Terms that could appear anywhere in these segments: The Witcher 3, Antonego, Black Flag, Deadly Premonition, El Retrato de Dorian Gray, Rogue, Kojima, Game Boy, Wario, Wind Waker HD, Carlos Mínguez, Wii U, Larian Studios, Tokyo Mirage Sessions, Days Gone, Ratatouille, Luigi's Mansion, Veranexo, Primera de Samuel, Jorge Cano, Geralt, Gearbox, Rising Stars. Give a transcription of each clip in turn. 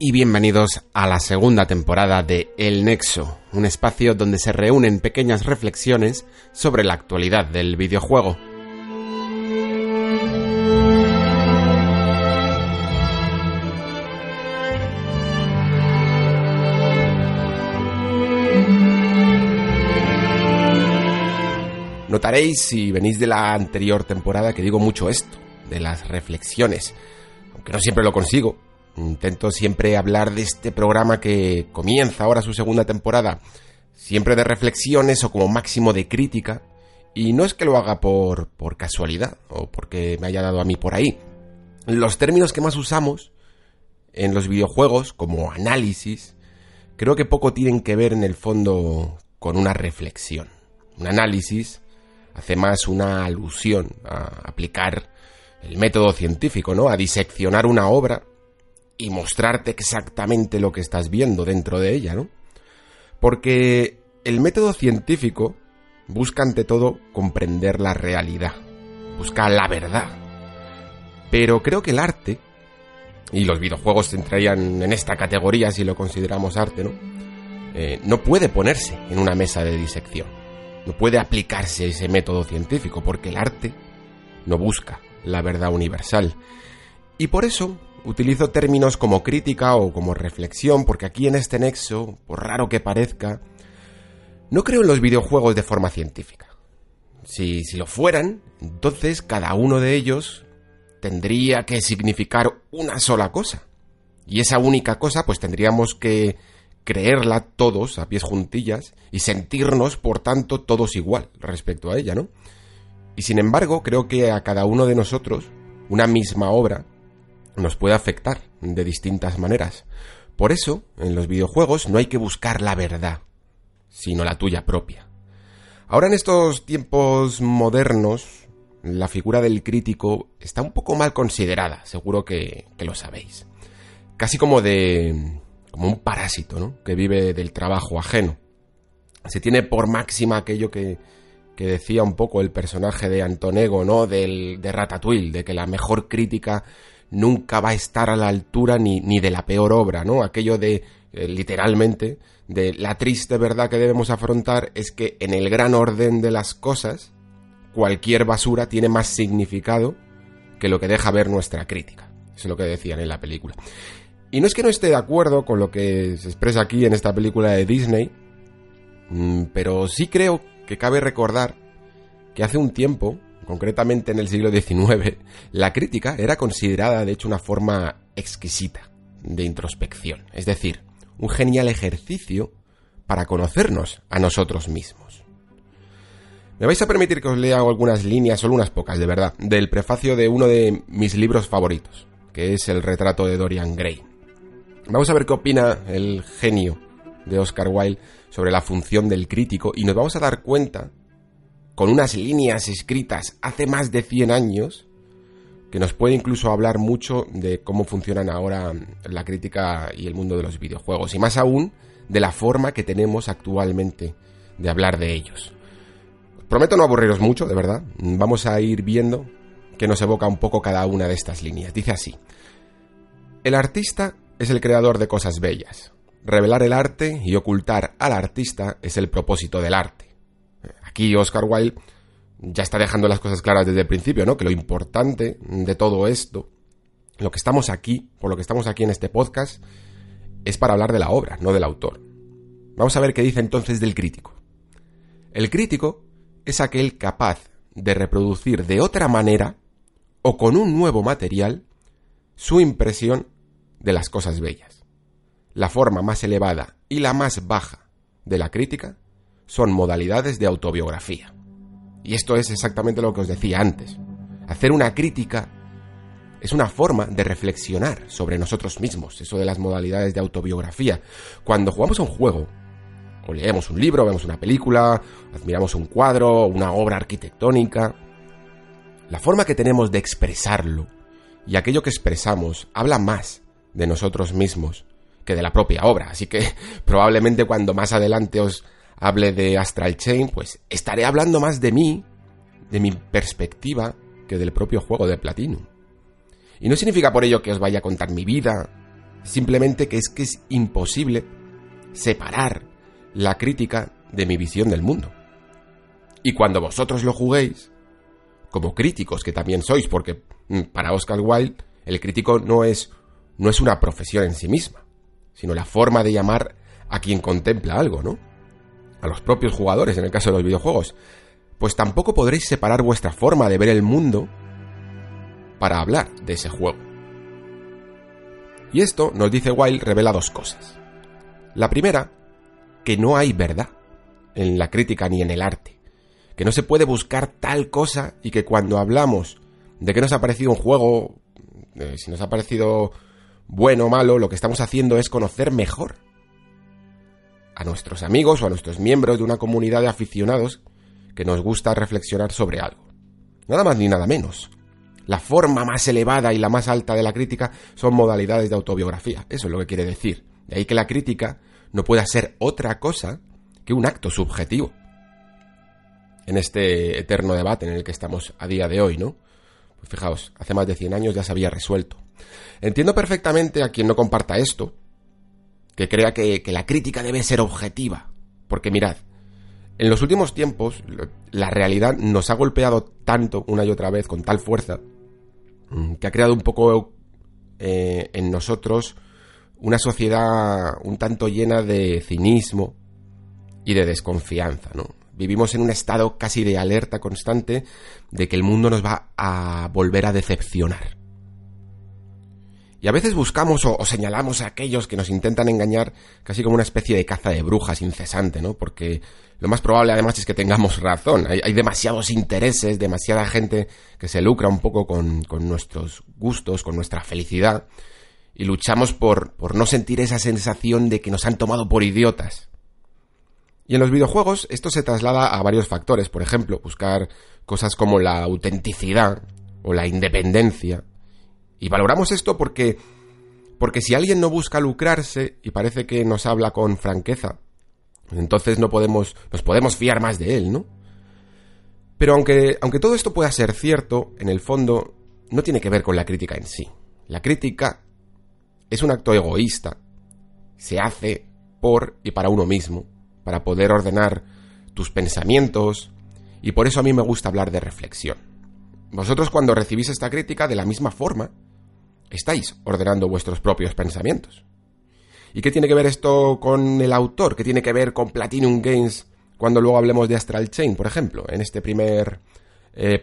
y bienvenidos a la segunda temporada de El Nexo, un espacio donde se reúnen pequeñas reflexiones sobre la actualidad del videojuego. Notaréis, si venís de la anterior temporada, que digo mucho esto, de las reflexiones, aunque no siempre lo consigo. Intento siempre hablar de este programa que comienza ahora su segunda temporada, siempre de reflexiones o como máximo de crítica, y no es que lo haga por casualidad o porque me haya dado a mí por ahí. Los términos que más usamos en los videojuegos, como análisis, creo que poco tienen que ver en el fondo con una reflexión. Un análisis hace más una alusión a aplicar el método científico, ¿no? A diseccionar una obra y mostrarte exactamente lo que estás viendo dentro de ella, ¿no? Porque el método científico busca ante todo comprender la realidad, busca la verdad. Pero creo que el arte, y los videojuegos entrarían en esta categoría si lo consideramos arte, ¿no? No puede ponerse en una mesa de disección, no puede aplicarse ese método científico, porque el arte no busca la verdad universal. Y por eso utilizo términos como crítica o como reflexión, porque aquí en este nexo, por raro que parezca, no creo en los videojuegos de forma científica. Si lo fueran, entonces cada uno de ellos tendría que significar una sola cosa. Y esa única cosa, pues tendríamos que creerla todos a pies juntillas y sentirnos, por tanto, todos igual respecto a ella, ¿no? Y sin embargo, creo que a cada uno de nosotros una misma obra nos puede afectar de distintas maneras. Por eso, en los videojuegos no hay que buscar la verdad, sino la tuya propia. Ahora, en estos tiempos modernos, la figura del crítico está un poco mal considerada, seguro que lo sabéis. Casi como un parásito, ¿no?, que vive del trabajo ajeno. Se tiene por máxima aquello que decía un poco el personaje de Antonego, ¿no?, de Ratatouille, de que la mejor crítica nunca va a estar a la altura ni de la peor obra, ¿no? Aquello de, literalmente, de la triste verdad que debemos afrontar es que en el gran orden de las cosas, cualquier basura tiene más significado que lo que deja ver nuestra crítica. Eso es lo que decían en la película. Y no es que no esté de acuerdo con lo que se expresa aquí en esta película de Disney, pero sí creo que cabe recordar que hace un tiempo, concretamente en el siglo XIX, la crítica era considerada, de hecho, una forma exquisita de introspección, es decir, un genial ejercicio para conocernos a nosotros mismos. Me vais a permitir que os lea algunas líneas, solo unas pocas, de verdad, del prefacio de uno de mis libros favoritos, que es El retrato de Dorian Gray. Vamos a ver qué opina el genio de Oscar Wilde sobre la función del crítico, y nos vamos a dar cuenta, con unas líneas escritas hace más de 100 años, que nos puede incluso hablar mucho de cómo funcionan ahora la crítica y el mundo de los videojuegos, y más aún de la forma que tenemos actualmente de hablar de ellos. Prometo no aburriros mucho, de verdad. Vamos a ir viendo que nos evoca un poco cada una de estas líneas. Dice así: el artista es el creador de cosas bellas. Revelar el arte y ocultar al artista es el propósito del arte. Aquí Oscar Wilde ya está dejando las cosas claras desde el principio, ¿no? Que lo importante de todo esto, por lo que estamos aquí en este podcast, es para hablar de la obra, no del autor. Vamos a ver qué dice entonces del crítico. El crítico es aquel capaz de reproducir de otra manera o con un nuevo material su impresión de las cosas bellas. La forma más elevada y la más baja de la crítica son modalidades de autobiografía. Y esto es exactamente lo que os decía antes. Hacer una crítica es una forma de reflexionar sobre nosotros mismos, eso de las modalidades de autobiografía. Cuando jugamos a un juego, o leemos un libro, vemos una película, admiramos un cuadro, una obra arquitectónica, la forma que tenemos de expresarlo y aquello que expresamos habla más de nosotros mismos que de la propia obra. Así que probablemente cuando más adelante os hable de Astral Chain, pues estaré hablando más de mí, de mi perspectiva, que del propio juego de Platinum. Y no significa por ello que os vaya a contar mi vida, simplemente que es imposible separar la crítica de mi visión del mundo. Y cuando vosotros lo juguéis, como críticos que también sois, porque para Oscar Wilde el crítico no es una profesión en sí misma, sino la forma de llamar a quien contempla algo, ¿no? A los propios jugadores, en el caso de los videojuegos. Pues tampoco podréis separar vuestra forma de ver el mundo para hablar de ese juego. Y esto, nos dice Wilde, revela dos cosas. La primera, que no hay verdad en la crítica ni en el arte, que no se puede buscar tal cosa y que cuando hablamos de qué nos ha parecido un juego, si nos ha parecido bueno o malo, lo que estamos haciendo es conocer mejor a nuestros amigos o a nuestros miembros de una comunidad de aficionados que nos gusta reflexionar sobre algo. Nada más ni nada menos. La forma más elevada y la más alta de la crítica son modalidades de autobiografía. Eso es lo que quiere decir. De ahí que la crítica no pueda ser otra cosa que un acto subjetivo. En este eterno debate en el que estamos a día de hoy, ¿no? Pues fijaos, hace más de 100 años ya se había resuelto. Entiendo perfectamente a quien no comparta esto, que crea que la crítica debe ser objetiva. Porque mirad, en los últimos tiempos la realidad nos ha golpeado tanto una y otra vez con tal fuerza que ha creado un poco en nosotros una sociedad un tanto llena de cinismo y de desconfianza, ¿no? Vivimos en un estado casi de alerta constante de que el mundo nos va a volver a decepcionar. Y a veces buscamos o señalamos a aquellos que nos intentan engañar casi como una especie de caza de brujas incesante, ¿no? Porque lo más probable además es que tengamos razón. Hay demasiados intereses, demasiada gente que se lucra un poco con nuestros gustos, con nuestra felicidad. Y luchamos por no sentir esa sensación de que nos han tomado por idiotas. Y en los videojuegos esto se traslada a varios factores. Por ejemplo, buscar cosas como la autenticidad o la independencia. Y valoramos esto porque si alguien no busca lucrarse y parece que nos habla con franqueza, entonces nos podemos fiar más de él, ¿no? Pero aunque todo esto pueda ser cierto, en el fondo no tiene que ver con la crítica en sí. La crítica es un acto egoísta. Se hace por y para uno mismo, para poder ordenar tus pensamientos, y por eso a mí me gusta hablar de reflexión. Vosotros cuando recibís esta crítica, de la misma forma, estáis ordenando vuestros propios pensamientos. ¿Y qué tiene que ver esto con el autor? ¿Qué tiene que ver con Platinum Games cuando luego hablemos de Astral Chain, por ejemplo, en este primer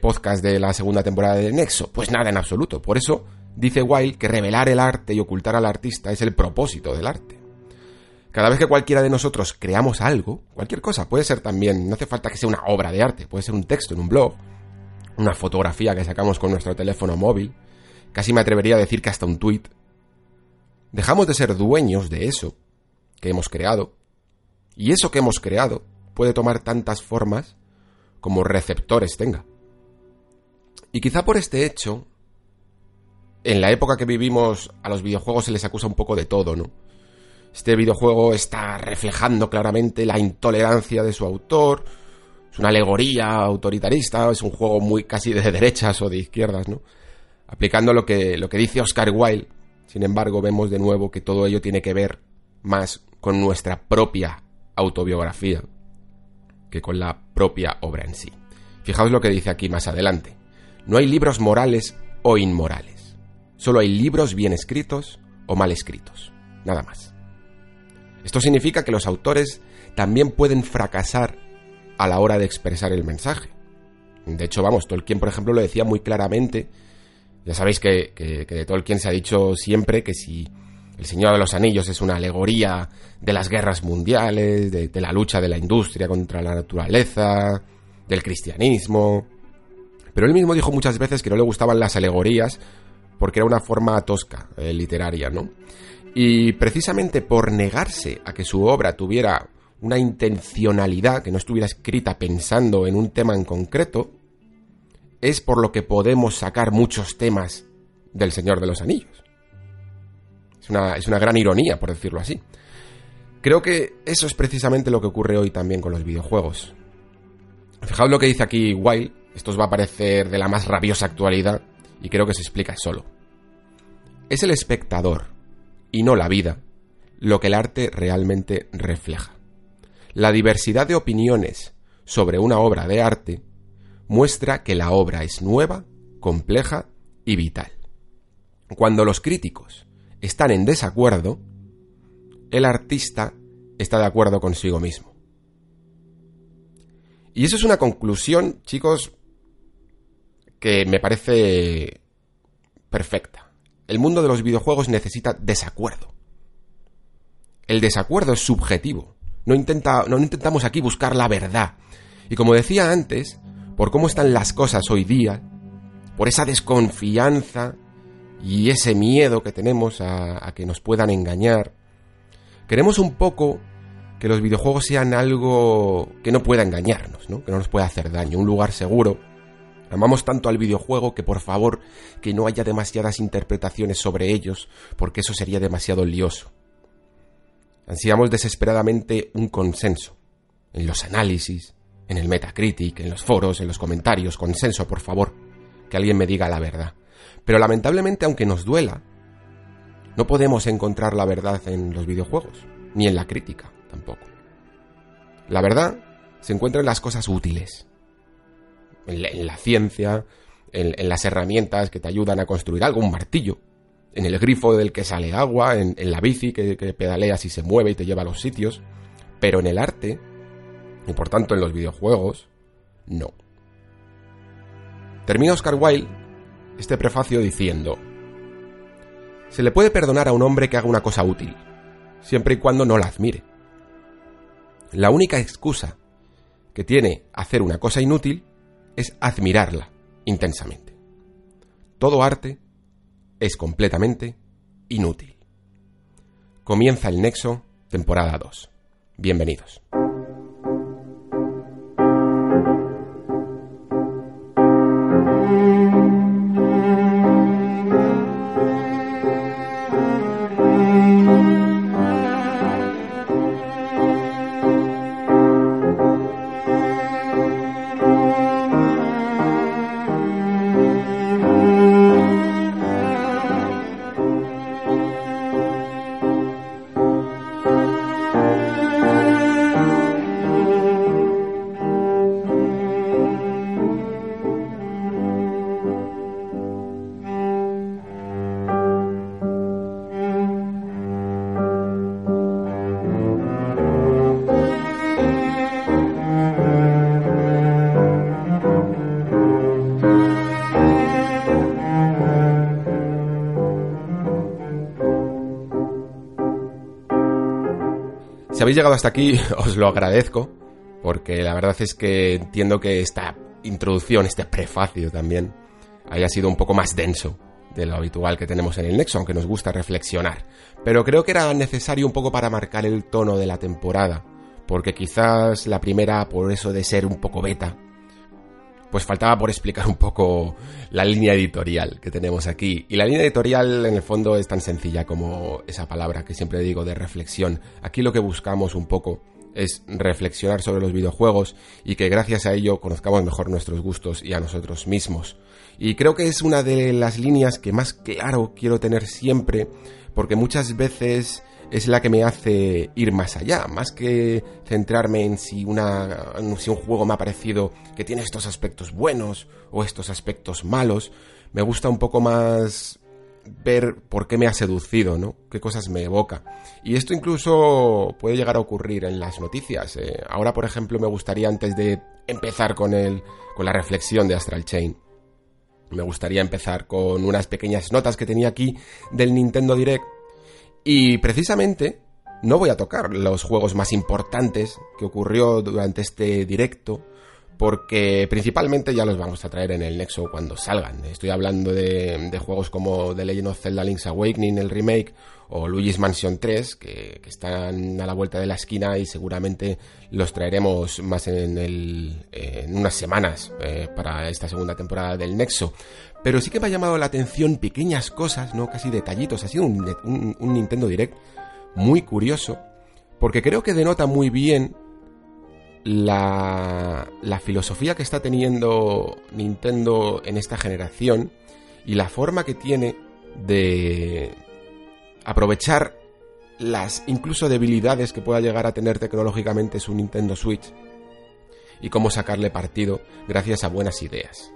podcast de la segunda temporada de El Nexo? Pues nada en absoluto. Por eso dice Wilde que revelar el arte y ocultar al artista es el propósito del arte. Cada vez que cualquiera de nosotros creamos algo, cualquier cosa, puede ser también, no hace falta que sea una obra de arte, puede ser un texto en un blog, una fotografía que sacamos con nuestro teléfono móvil, casi me atrevería a decir que hasta un tuit. Dejamos de ser dueños de eso que hemos creado, y eso que hemos creado puede tomar tantas formas como receptores tenga. Y quizá por este hecho, en la época que vivimos, a los videojuegos se les acusa un poco de todo, ¿no? Este videojuego está reflejando claramente la intolerancia de su autor, es una alegoría autoritarista, es un juego muy casi de derechas o de izquierdas, ¿no? Aplicando lo que dice Oscar Wilde. Sin embargo, vemos de nuevo que todo ello tiene que ver más con nuestra propia autobiografía que con la propia obra en sí. Fijaos lo que dice aquí más adelante. No hay libros morales o inmorales. Solo hay libros bien escritos o mal escritos. Nada más. Esto significa que los autores también pueden fracasar a la hora de expresar el mensaje. De hecho, vamos, Tolkien, por ejemplo, lo decía muy claramente. Ya sabéis que de Tolkien se ha dicho siempre que si El Señor de los Anillos es una alegoría de las guerras mundiales, de la lucha de la industria contra la naturaleza, del cristianismo. Pero él mismo dijo muchas veces que no le gustaban las alegorías porque era una forma tosca, literaria, ¿no? Y precisamente por negarse a que su obra tuviera una intencionalidad, que no estuviera escrita pensando en un tema en concreto, es por lo que podemos sacar muchos temas del Señor de los Anillos. Es una gran ironía, por decirlo así. Creo que eso es precisamente lo que ocurre hoy también con los videojuegos. Fijaos lo que dice aquí Wilde. Esto os va a parecer de la más rabiosa actualidad y creo que se explica solo. Es el espectador, y no la vida, lo que el arte realmente refleja. La diversidad de opiniones sobre una obra de arte muestra que la obra es nueva, compleja y vital. Cuando los críticos están en desacuerdo, el artista está de acuerdo consigo mismo. Y eso es una conclusión, chicos, que me parece perfecta. El mundo de los videojuegos necesita desacuerdo. El desacuerdo es subjetivo. No intentamos aquí buscar la verdad. Y como decía antes, por cómo están las cosas hoy día, por esa desconfianza y ese miedo que tenemos a que nos puedan engañar, queremos un poco que los videojuegos sean algo que no pueda engañarnos, ¿no? Que no nos pueda hacer daño, un lugar seguro. Amamos tanto al videojuego que, por favor, que no haya demasiadas interpretaciones sobre ellos, porque eso sería demasiado lioso. Ansiamos desesperadamente un consenso en los análisis, en el Metacritic, en los foros, en los comentarios. Consenso, por favor, que alguien me diga la verdad. Pero lamentablemente, aunque nos duela, no podemos encontrar la verdad en los videojuegos, ni en la crítica tampoco. La verdad se encuentra en las cosas útiles, en la ciencia, en las herramientas que te ayudan a construir algo, un martillo, en el grifo del que sale agua, en la bici que pedaleas y se mueve y te lleva a los sitios. Pero en el arte, y por tanto en los videojuegos, no. Termina Oscar Wilde este prefacio diciendo: se le puede perdonar a un hombre que haga una cosa útil, siempre y cuando no la admire. La única excusa que tiene hacer una cosa inútil es admirarla intensamente. Todo arte es completamente inútil. Comienza El Nexo, temporada 2. Bienvenidos. Si habéis llegado hasta aquí, os lo agradezco, porque la verdad es que entiendo que esta introducción, este prefacio también, haya sido un poco más denso de lo habitual que tenemos en El Nexo, aunque nos gusta reflexionar. Pero creo que era necesario un poco para marcar el tono de la temporada, porque quizás la primera, por eso de ser un poco beta, pues faltaba por explicar un poco la línea editorial que tenemos aquí. Y la línea editorial, en el fondo, es tan sencilla como esa palabra que siempre digo de reflexión. Aquí lo que buscamos un poco es reflexionar sobre los videojuegos y que gracias a ello conozcamos mejor nuestros gustos y a nosotros mismos. Y creo que es una de las líneas que más claro quiero tener siempre, porque muchas veces es la que me hace ir más allá, más que centrarme en si un juego me ha parecido que tiene estos aspectos buenos o estos aspectos malos. Me gusta un poco más ver por qué me ha seducido, ¿no? Qué cosas me evoca. Y esto incluso puede llegar a ocurrir en las noticias. Ahora, por ejemplo, me gustaría, antes de empezar con la reflexión de Astral Chain, me gustaría empezar con unas pequeñas notas que tenía aquí del Nintendo Direct. Y precisamente no voy a tocar los juegos más importantes que ocurrió durante este directo, porque principalmente ya los vamos a traer en el Nexo cuando salgan. Estoy hablando de juegos como The Legend of Zelda Link's Awakening, el remake, o Luigi's Mansion 3, que están a la vuelta de la esquina y seguramente los traeremos más en unas semanas para esta segunda temporada del Nexo. Pero sí que me ha llamado la atención pequeñas cosas, ¿no? Casi detallitos. Ha sido un Nintendo Direct muy curioso, porque creo que denota muy bien la filosofía que está teniendo Nintendo en esta generación y la forma que tiene de aprovechar las incluso debilidades que pueda llegar a tener tecnológicamente su Nintendo Switch y cómo sacarle partido gracias a buenas ideas.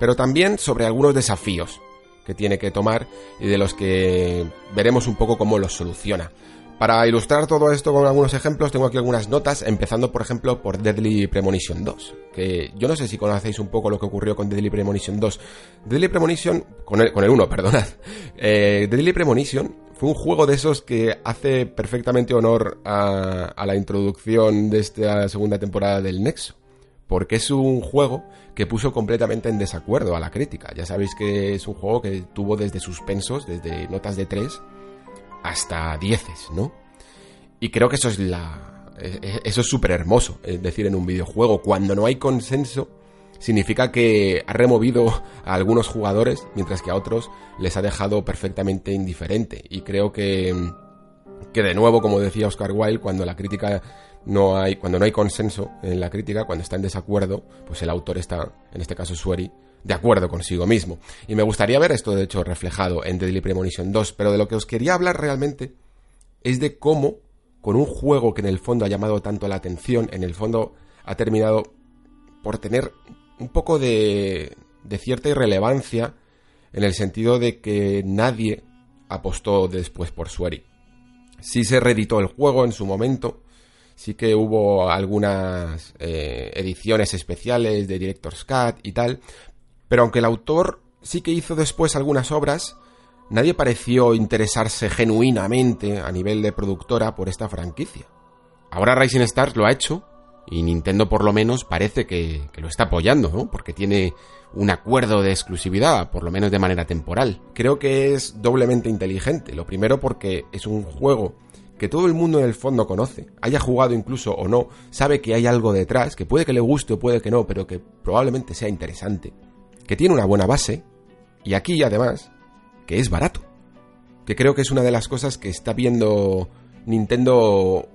Pero también sobre algunos desafíos que tiene que tomar y de los que veremos un poco cómo los soluciona. Para ilustrar todo esto con algunos ejemplos, tengo aquí algunas notas, empezando por ejemplo por Deadly Premonition 2, que yo no sé si conocéis un poco lo que ocurrió con Deadly Premonition 2. Deadly Premonition, con el 1, perdonad. Deadly Premonition fue un juego de esos que hace perfectamente honor a la introducción de esta segunda temporada del Nexo, porque es un juego que puso completamente en desacuerdo a la crítica. Ya sabéis que es un juego que tuvo desde suspensos, desde notas de 3 hasta 10, ¿no? Y creo que eso es súper hermoso, es decir, en un videojuego, cuando no hay consenso, significa que ha removido a algunos jugadores, mientras que a otros les ha dejado perfectamente indiferente. Y creo que de nuevo, como decía Oscar Wilde, cuando no hay consenso en la crítica, cuando está en desacuerdo, pues el autor está, en este caso Sueri, de acuerdo consigo mismo. Y me gustaría ver esto, de hecho, reflejado en Deadly Premonition 2, pero de lo que os quería hablar realmente es de cómo, con un juego que en el fondo ha llamado tanto la atención, en el fondo ha terminado por tener un poco de cierta irrelevancia, en el sentido de que nadie apostó después por Sueri. Sí se reeditó el juego en su momento, sí que hubo algunas ediciones especiales de Director's Cut y tal, pero aunque el autor sí que hizo después algunas obras, nadie pareció interesarse genuinamente a nivel de productora por esta franquicia. Ahora Rising Stars lo ha hecho, y Nintendo por lo menos parece que lo está apoyando, ¿no? Porque tiene un acuerdo de exclusividad, por lo menos de manera temporal. Creo que es doblemente inteligente. Lo primero porque es un juego que todo el mundo en el fondo conoce, haya jugado incluso o no, sabe que hay algo detrás, que puede que le guste o puede que no, pero que probablemente sea interesante, que tiene una buena base, y aquí además, que es barato, que creo que es una de las cosas que está viendo Nintendo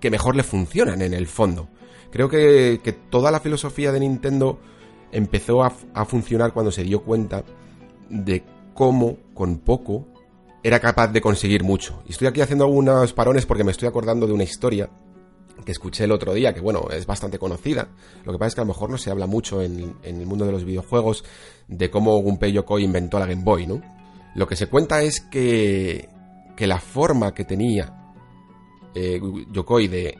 que mejor le funcionan en el fondo. Creo que toda la filosofía de Nintendo empezó a funcionar cuando se dio cuenta de cómo con poco era capaz de conseguir mucho. Y estoy aquí haciendo algunos parones porque me estoy acordando de una historia que escuché el otro día, que bueno, es bastante conocida. Lo que pasa es que a lo mejor no se habla mucho en el mundo de los videojuegos de cómo Gunpei Yokoi inventó la Game Boy, ¿no? Lo que se cuenta es que la forma que tenía Yokoi de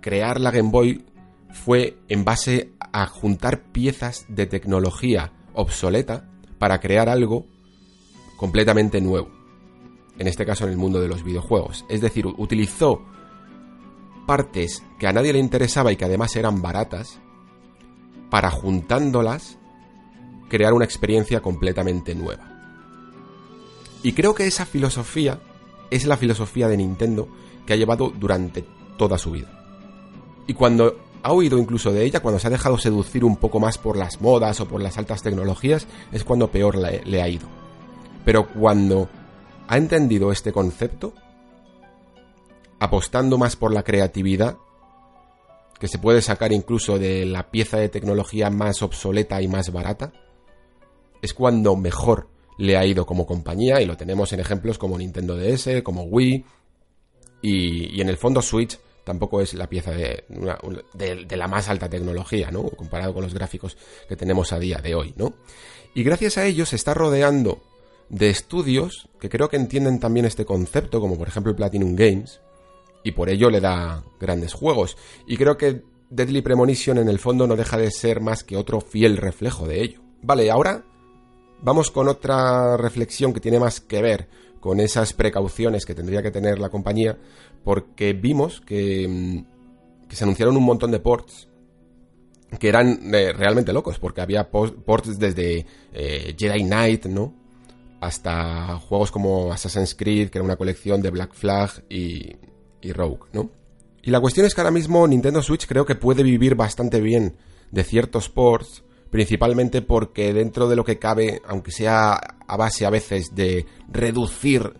crear la Game Boy fue en base a juntar piezas de tecnología obsoleta para crear algo completamente nuevo. En este caso en el mundo de los videojuegos. Es decir, utilizó partes que a nadie le interesaba y que además eran baratas para, juntándolas, crear una experiencia completamente nueva. Y creo que esa filosofía es la filosofía de Nintendo que ha llevado durante toda su vida. Y cuando ha huido incluso de ella, cuando se ha dejado seducir un poco más por las modas o por las altas tecnologías, es cuando peor le ha ido. Pero cuando ha entendido este concepto, apostando más por la creatividad, que se puede sacar incluso de la pieza de tecnología más obsoleta y más barata, es cuando mejor le ha ido como compañía, y lo tenemos en ejemplos como Nintendo DS, como Wii, y en el fondo Switch tampoco es la pieza de la más alta tecnología, ¿no? Comparado con los gráficos que tenemos a día de hoy, ¿no? Y gracias a ello se está rodeando de estudios que creo que entienden también este concepto, como por ejemplo Platinum Games, y por ello le da grandes juegos. Y creo que Deadly Premonition en el fondo no deja de ser más que otro fiel reflejo de ello. Vale, ahora vamos con otra reflexión que tiene más que ver con esas precauciones que tendría que tener la compañía, porque vimos que se anunciaron un montón de ports que eran realmente locos, porque había ports desde Jedi Knight, ¿no?, hasta juegos como Assassin's Creed, que era una colección de Black Flag y Rogue, ¿no? Y la cuestión es que ahora mismo Nintendo Switch creo que puede vivir bastante bien de ciertos ports, principalmente porque dentro de lo que cabe, aunque sea a base a veces de reducir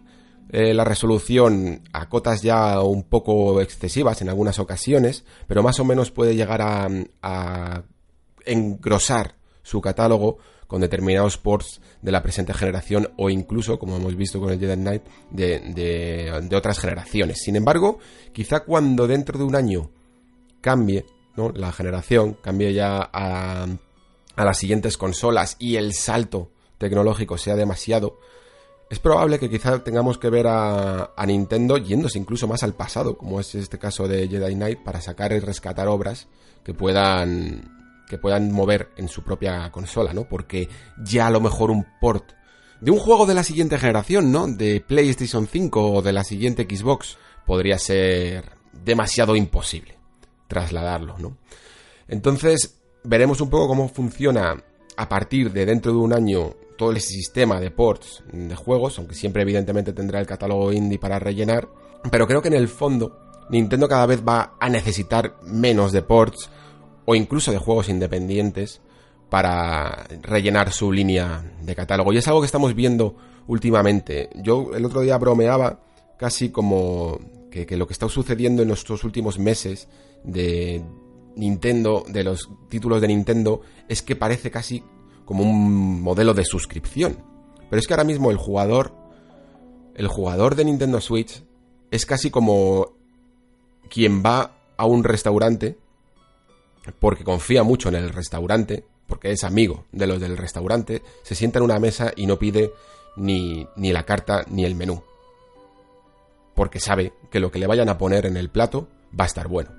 la resolución a cotas ya un poco excesivas en algunas ocasiones, pero más o menos puede llegar a engrosar su catálogo con determinados ports de la presente generación o incluso, como hemos visto con el Jedi Knight, de otras generaciones. Sin embargo, quizá cuando dentro de un año cambie, ¿no?, la generación, cambie ya a las siguientes consolas y el salto tecnológico sea demasiado, es probable que quizá tengamos que ver a Nintendo yéndose incluso más al pasado, como es este caso de Jedi Knight, para sacar y rescatar obras que puedan mover en su propia consola, ¿no? Porque ya a lo mejor un port de un juego de la siguiente generación, ¿no?, de PlayStation 5 o de la siguiente Xbox, podría ser demasiado imposible trasladarlo, ¿no? Entonces, veremos un poco cómo funciona a partir de dentro de un año todo el sistema de ports de juegos, aunque siempre evidentemente tendrá el catálogo indie para rellenar, pero creo que en el fondo Nintendo cada vez va a necesitar menos de ports o incluso de juegos independientes para rellenar su línea de catálogo. Y es algo que estamos viendo últimamente. Yo el otro día bromeaba casi como que lo que está sucediendo en estos últimos meses de Nintendo, de los títulos de Nintendo, es que parece casi como un modelo de suscripción. Pero es que ahora mismo el jugador de Nintendo Switch es casi como quien va a un restaurante porque confía mucho en el restaurante, porque es amigo de los del restaurante, se sienta en una mesa y no pide ni la carta ni el menú, porque sabe que lo que le vayan a poner en el plato va a estar bueno.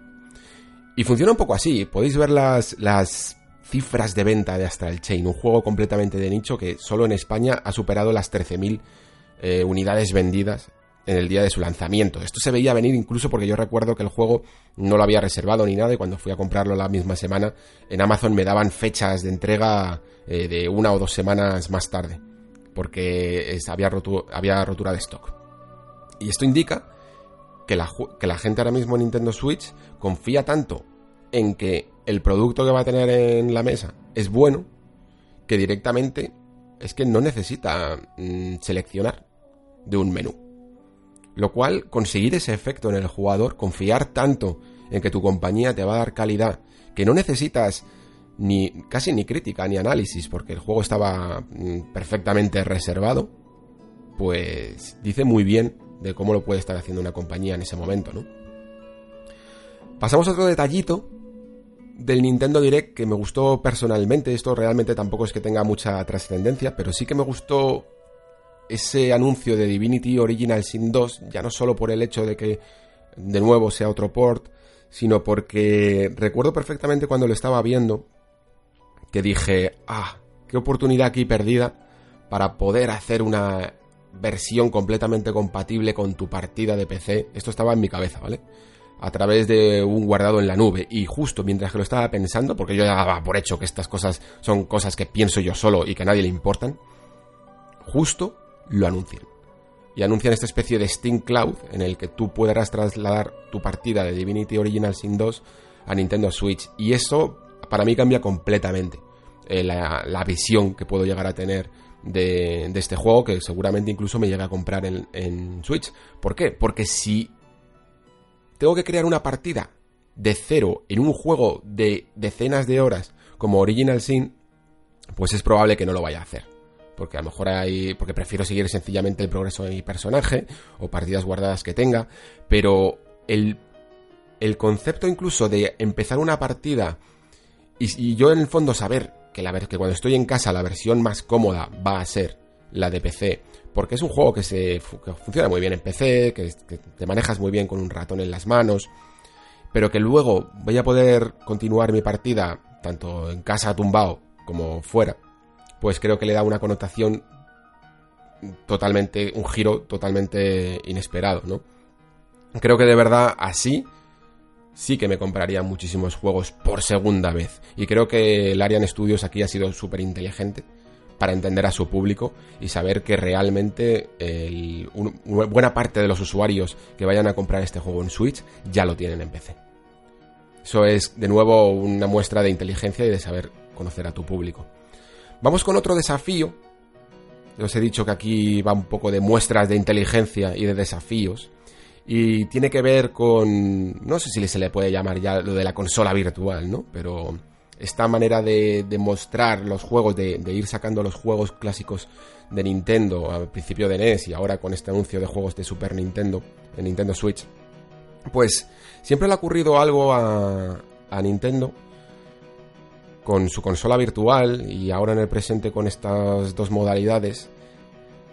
Y funciona un poco así. Podéis ver las cifras de venta de Astral Chain, un juego completamente de nicho que solo en España ha superado las 13.000 unidades vendidas en el día de su lanzamiento. Esto se veía venir incluso porque yo recuerdo que el juego no lo había reservado ni nada, y cuando fui a comprarlo la misma semana en Amazon me daban fechas de entrega de 1 o 2 semanas más tarde, porque había rotura de stock. Y esto indica que la gente ahora mismo en Nintendo Switch confía tanto en que el producto que va a tener en la mesa es bueno, que directamente es que no necesita seleccionar de un menú. Lo cual, conseguir ese efecto en el jugador, confiar tanto en que tu compañía te va a dar calidad, que no necesitas casi ni crítica ni análisis, porque el juego estaba perfectamente reservado, pues dice muy bien de cómo lo puede estar haciendo una compañía en ese momento, ¿no? Pasamos a otro detallito del Nintendo Direct que me gustó personalmente. Esto realmente tampoco es que tenga mucha trascendencia, pero sí que me gustó ese anuncio de Divinity Original Sin 2, ya no solo por el hecho de que de nuevo sea otro port, sino porque recuerdo perfectamente cuando lo estaba viendo que dije, qué oportunidad aquí perdida para poder hacer una versión completamente compatible con tu partida de PC. Esto estaba en mi cabeza, ¿vale?, a través de un guardado en la nube, y justo mientras que lo estaba pensando, porque yo ya daba por hecho que estas cosas son cosas que pienso yo solo y que a nadie le importan, justo lo anuncian. Y anuncian esta especie de Steam Cloud en el que tú podrás trasladar tu partida de Divinity Original Sin 2 a Nintendo Switch. Y eso para mí cambia completamente la visión que puedo llegar a tener de este juego, que seguramente incluso me llegue a comprar en Switch. ¿Por qué? Porque si tengo que crear una partida de cero en un juego de decenas de horas como Original Sin, pues es probable que no lo vaya a hacer. Porque a lo mejor porque prefiero seguir sencillamente el progreso de mi personaje o partidas guardadas que tenga. Pero el concepto incluso de empezar una partida y yo en el fondo saber que cuando estoy en casa la versión más cómoda va a ser la de PC, porque es un juego que funciona muy bien en PC, que te manejas muy bien con un ratón en las manos, pero que luego voy a poder continuar mi partida tanto en casa tumbado como fuera, pues creo que le da una connotación totalmente, un giro totalmente inesperado, ¿no? Creo que de verdad así sí que me compraría muchísimos juegos por segunda vez. Y creo que el Larian Studios aquí ha sido súper inteligente para entender a su público y saber que realmente una buena parte de los usuarios que vayan a comprar este juego en Switch ya lo tienen en PC. Eso es, de nuevo, una muestra de inteligencia y de saber conocer a tu público. Vamos con otro desafío. Os he dicho que aquí va un poco de muestras de inteligencia y de desafíos. Y tiene que ver con... no sé si se le puede llamar ya lo de la consola virtual, ¿no? Pero esta manera de mostrar los juegos, de ir sacando los juegos clásicos de Nintendo al principio de NES y ahora con este anuncio de juegos de Super Nintendo, de Nintendo Switch, pues siempre le ha ocurrido algo a Nintendo con su consola virtual y ahora en el presente con estas dos modalidades,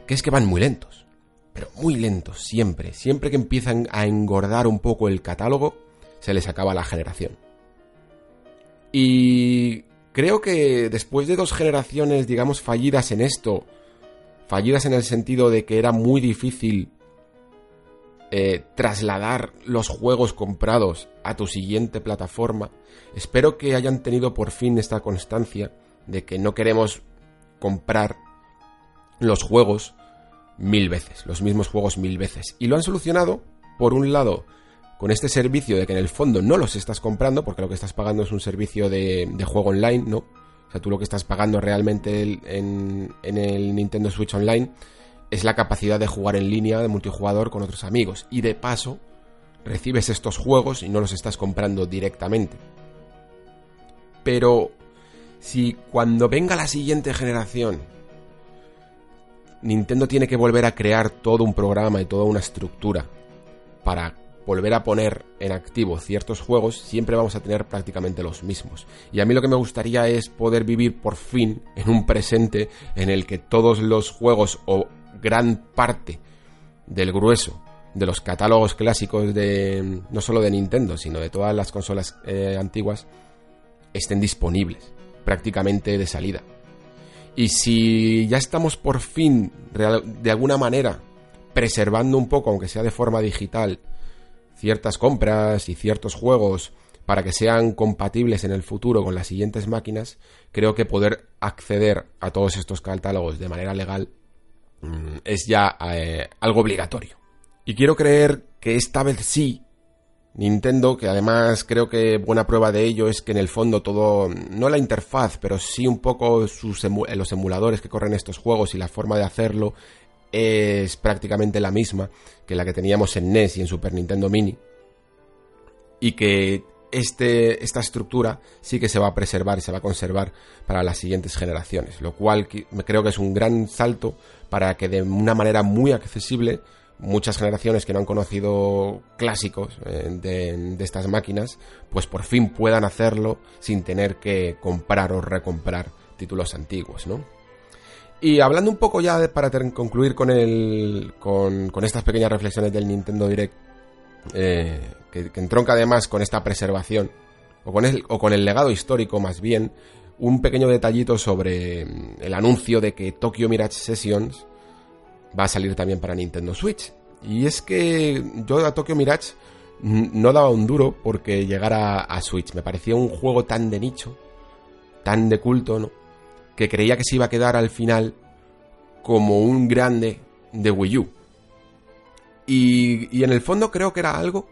que es que van muy lentos, pero muy lentos siempre. Siempre que empiezan a engordar un poco el catálogo, se les acaba la generación. Y creo que después de dos generaciones, digamos, fallidas en esto, fallidas en el sentido de que era muy difícil trasladar los juegos comprados a tu siguiente plataforma, espero que hayan tenido por fin esta constancia de que no queremos comprar los juegos 1000 veces, los mismos juegos 1000 veces. Y lo han solucionado, por un lado, con este servicio de que en el fondo no los estás comprando, porque lo que estás pagando es un servicio de juego online, ¿no? O sea, tú lo que estás pagando realmente en el Nintendo Switch Online es la capacidad de jugar en línea, de multijugador con otros amigos. Y de paso, recibes estos juegos y no los estás comprando directamente. Pero si cuando venga la siguiente generación, Nintendo tiene que volver a crear todo un programa y toda una estructura para volver a poner en activo ciertos juegos, siempre vamos a tener prácticamente los mismos. Y a mí lo que me gustaría es poder vivir por fin en un presente en el que todos los juegos o gran parte del grueso de los catálogos clásicos de no solo de Nintendo, sino de todas las consolas antiguas estén disponibles prácticamente de salida. Y si ya estamos por fin de alguna manera preservando un poco, aunque sea de forma digital, ciertas compras y ciertos juegos para que sean compatibles en el futuro con las siguientes máquinas, creo que poder acceder a todos estos catálogos de manera legal es ya algo obligatorio. Y quiero creer que esta vez sí, Nintendo, que además creo que buena prueba de ello es que en el fondo todo, no la interfaz, pero sí un poco los emuladores que corren estos juegos y la forma de hacerlo es prácticamente la misma que la que teníamos en NES y en Super Nintendo Mini, y que esta estructura sí que se va a preservar y se va a conservar para las siguientes generaciones, lo cual creo que es un gran salto para que de una manera muy accesible muchas generaciones que no han conocido clásicos de estas máquinas pues por fin puedan hacerlo sin tener que comprar o recomprar títulos antiguos, ¿no? Y hablando un poco ya para concluir con estas pequeñas reflexiones del Nintendo Direct, que entronca además con esta preservación, o con el legado histórico más bien, un pequeño detallito sobre el anuncio de que Tokyo Mirage Sessions va a salir también para Nintendo Switch. Y es que yo a Tokyo Mirage no daba un duro porque llegara a Switch. Me parecía un juego tan de nicho, tan de culto, ¿no?, que creía que se iba a quedar al final como un grande de Wii U. Y en el fondo creo que era algo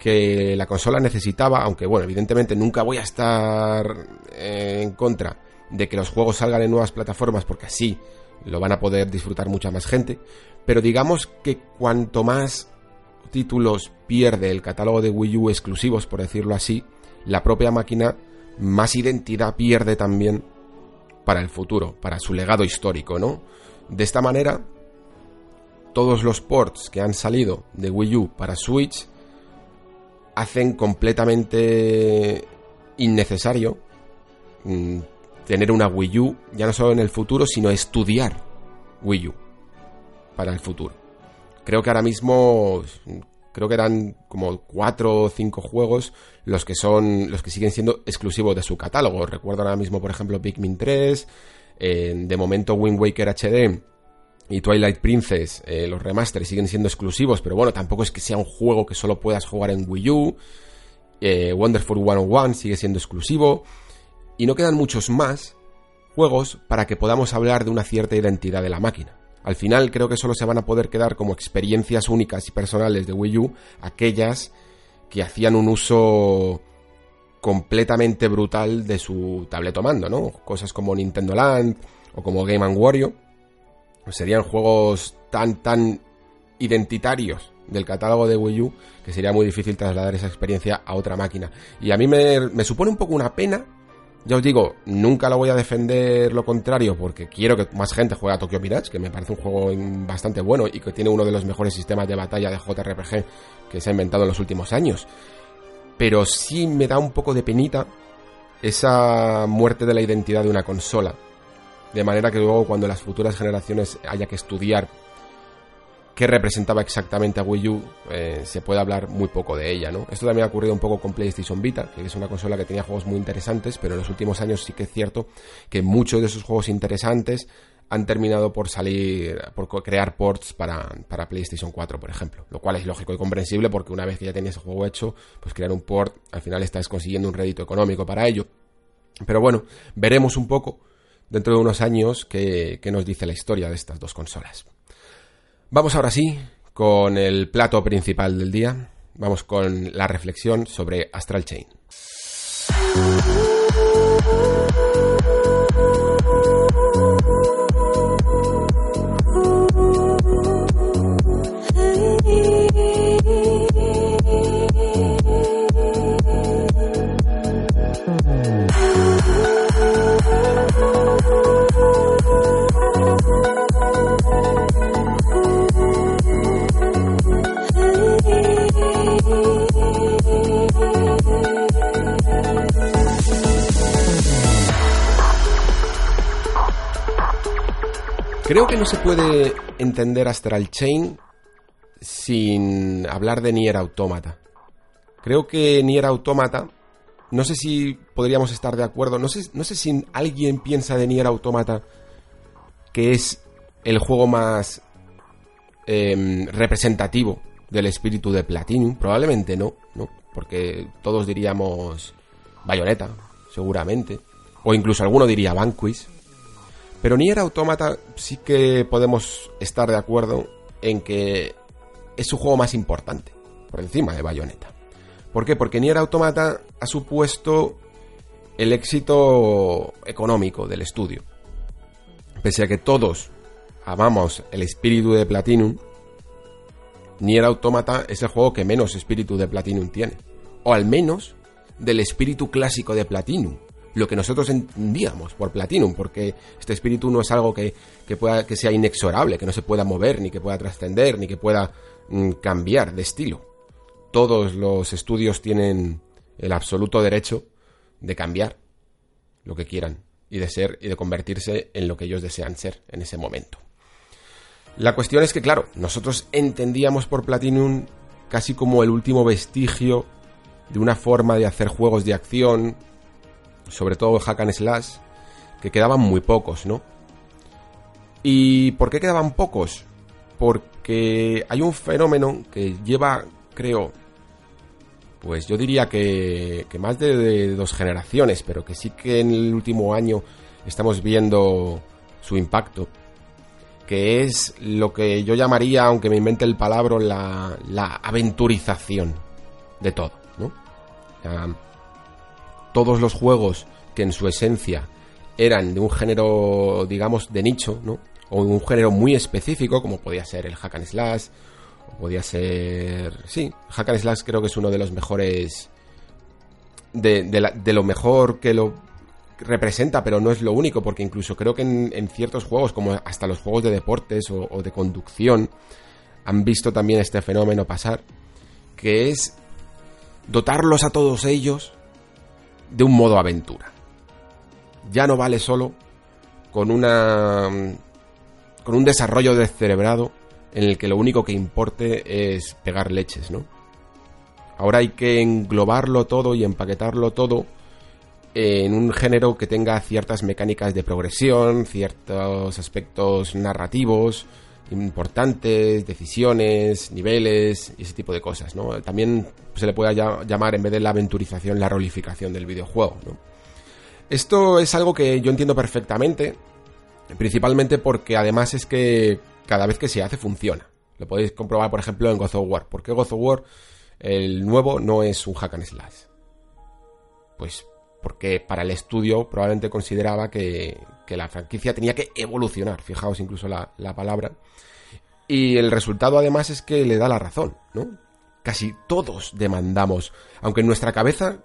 que la consola necesitaba, aunque bueno, evidentemente nunca voy a estar en contra de que los juegos salgan en nuevas plataformas, porque así lo van a poder disfrutar mucha más gente, pero digamos que cuanto más títulos pierde el catálogo de Wii U exclusivos, por decirlo así, la propia máquina más identidad pierde también para el futuro, para su legado histórico, ¿no? De esta manera, todos los ports que han salido de Wii U para Switch hacen completamente innecesario tener una Wii U, ya no solo en el futuro, sino estudiar Wii U para el futuro. Creo que ahora mismo, eran como 4 o 5 juegos los que siguen siendo exclusivos de su catálogo. Recuerdo ahora mismo, por ejemplo, Pikmin 3, de momento Wind Waker HD y Twilight Princess, los remasters siguen siendo exclusivos, pero bueno, tampoco es que sea un juego que solo puedas jugar en Wii U. Wonderful 101 sigue siendo exclusivo, y no quedan muchos más juegos para que podamos hablar de una cierta identidad de la máquina. Al final creo que solo se van a poder quedar como experiencias únicas y personales de Wii U aquellas que hacían un uso completamente brutal de su tableto mando, ¿no? Cosas como Nintendo Land o como Game & Wario serían juegos tan identitarios del catálogo de Wii U que sería muy difícil trasladar esa experiencia a otra máquina. Y a mí me supone un poco una pena. Ya os digo, nunca lo voy a defender lo contrario porque quiero que más gente juegue a Tokyo Mirage, que me parece un juego bastante bueno y que tiene uno de los mejores sistemas de batalla de JRPG que se ha inventado en los últimos años. Pero sí me da un poco de penita esa muerte de la identidad de una consola. De manera que luego cuando las futuras generaciones haya que estudiar qué representaba exactamente a Wii U, se puede hablar muy poco de ella, ¿no? Esto también ha ocurrido un poco con PlayStation Vita, que es una consola que tenía juegos muy interesantes, pero en los últimos años sí que es cierto que muchos de esos juegos interesantes han terminado por salir, por crear ports para PlayStation 4, por ejemplo, lo cual es lógico y comprensible porque una vez que ya tenías el juego hecho, pues crear un port, al final estás consiguiendo un rédito económico para ello. Pero bueno, veremos un poco dentro de unos años qué nos dice la historia de estas dos consolas. Vamos ahora sí con el plato principal del día. Vamos con la reflexión sobre Astral Chain. Creo que no se puede entender Astral Chain sin hablar de NieR Automata. Creo que NieR Automata, no sé si podríamos estar de acuerdo, no sé si alguien piensa de NieR Automata que es el juego más representativo del espíritu de Platinum. Probablemente no, porque todos diríamos Bayonetta, seguramente, o incluso alguno diría Vanquish. Pero NieR Automata sí que podemos estar de acuerdo en que es su juego más importante, por encima de Bayonetta. ¿Por qué? Porque NieR Automata ha supuesto el éxito económico del estudio. Pese a que todos amamos el espíritu de Platinum, NieR Automata es el juego que menos espíritu de Platinum tiene. O al menos del espíritu clásico de Platinum. Lo que nosotros entendíamos por Platinum, porque este espíritu no es algo que sea inexorable, que no se pueda mover, ni que pueda trascender, ni que pueda cambiar de estilo. Todos los estudios tienen el absoluto derecho de cambiar lo que quieran y de ser y de convertirse en lo que ellos desean ser en ese momento. La cuestión es que, claro, nosotros entendíamos por Platinum casi como el último vestigio de una forma de hacer juegos de acción, sobre todo hack and slash, que quedaban muy pocos, ¿no? ¿Y por qué quedaban pocos? Porque hay un fenómeno que lleva, creo, pues yo diría que más de dos generaciones, pero que sí que en el último año estamos viendo su impacto, que es lo que yo llamaría, aunque me invente el palabra, la aventurización de todo, ¿no? Todos los juegos que en su esencia eran de un género, digamos, de nicho, ¿no? O de un género muy específico, como podía ser el hack and slash, o podía ser... Sí, hack and slash creo que es uno de los mejores... De lo mejor que lo representa, pero no es lo único, porque incluso creo que en ciertos juegos, como hasta los juegos de deportes o de conducción, han visto también este fenómeno pasar, que es dotarlos a todos ellos de un modo aventura. Ya no vale solo con un desarrollo descerebrado en el que lo único que importe es pegar leches, ¿no? Ahora hay que englobarlo todo y empaquetarlo todo en un género que tenga ciertas mecánicas de progresión, ciertos aspectos narrativos, importantes, decisiones, niveles y ese tipo de cosas, ¿no? También se le puede llamar, en vez de la aventurización, la rolificación del videojuego, ¿no? Esto es algo que yo entiendo perfectamente, principalmente porque además es que cada vez que se hace funciona. Lo podéis comprobar, por ejemplo, en God of War. ¿Por qué God of War, el nuevo, no es un hack and slash? Pues porque para el estudio probablemente consideraba que la franquicia tenía que evolucionar, fijaos incluso la palabra, y el resultado además es que le da la razón, ¿no? Casi todos demandamos, aunque en nuestra cabeza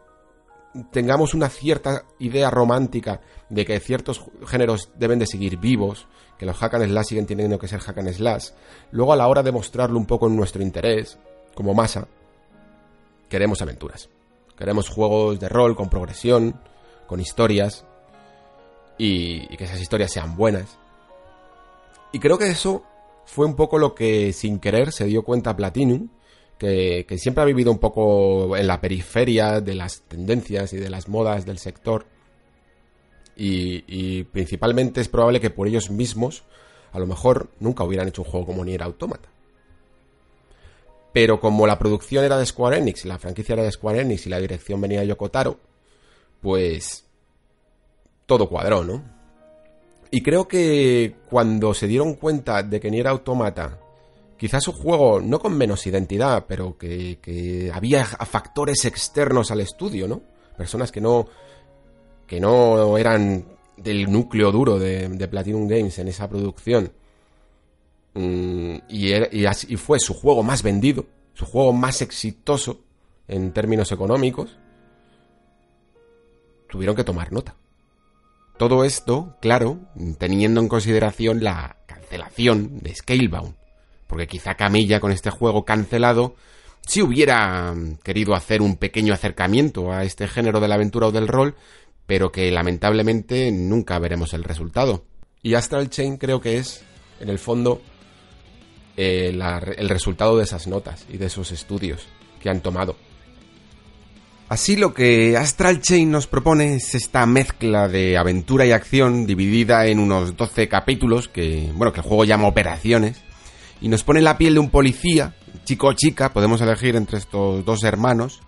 tengamos una cierta idea romántica de que ciertos géneros deben de seguir vivos, que los hack and slash siguen teniendo que ser hack and slash, luego a la hora de mostrarlo un poco en nuestro interés, como masa, queremos aventuras. Queremos juegos de rol con progresión, con historias, y que esas historias sean buenas. Y creo que eso fue un poco lo que sin querer se dio cuenta Platinum, que siempre ha vivido un poco en la periferia de las tendencias y de las modas del sector, y principalmente es probable que por ellos mismos a lo mejor nunca hubieran hecho un juego como NieR Automata. Pero como la producción era de Square Enix, la franquicia era de Square Enix y la dirección venía de Yoko Taro, pues todo cuadró, ¿no? Y creo que cuando se dieron cuenta de que NieR Automata, quizás un juego no con menos identidad, pero que había factores externos al estudio, ¿no? Personas que no eran del núcleo duro de Platinum Games en esa producción. Y fue su juego más vendido, su juego más exitoso en términos económicos, tuvieron que tomar nota. Todo esto, claro, teniendo en consideración la cancelación de Scalebound, porque quizá Camilla con este juego cancelado sí hubiera querido hacer un pequeño acercamiento a este género de la aventura o del rol, pero que lamentablemente nunca veremos el resultado. Y Astral Chain creo que es, en el fondo, el resultado de esas notas y de esos estudios que han tomado. Así, lo que Astral Chain nos propone es esta mezcla de aventura y acción dividida en unos 12 capítulos que el juego llama Operaciones, y nos pone en la piel de un policía, chico o chica, podemos elegir entre estos dos hermanos,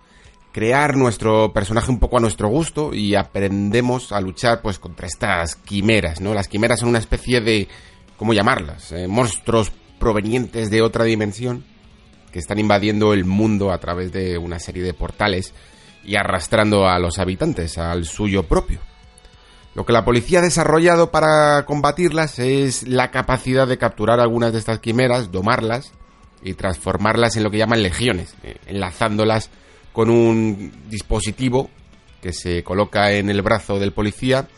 crear nuestro personaje un poco a nuestro gusto y aprendemos a luchar pues contra estas quimeras, ¿no? Las quimeras son una especie de, ¿cómo llamarlas? Monstruos provenientes de otra dimensión que están invadiendo el mundo a través de una serie de portales y arrastrando a los habitantes al suyo propio. Lo que la policía ha desarrollado para combatirlas es la capacidad de capturar algunas de estas quimeras, domarlas y transformarlas en lo que llaman legiones, enlazándolas con un dispositivo que se coloca en el brazo del policía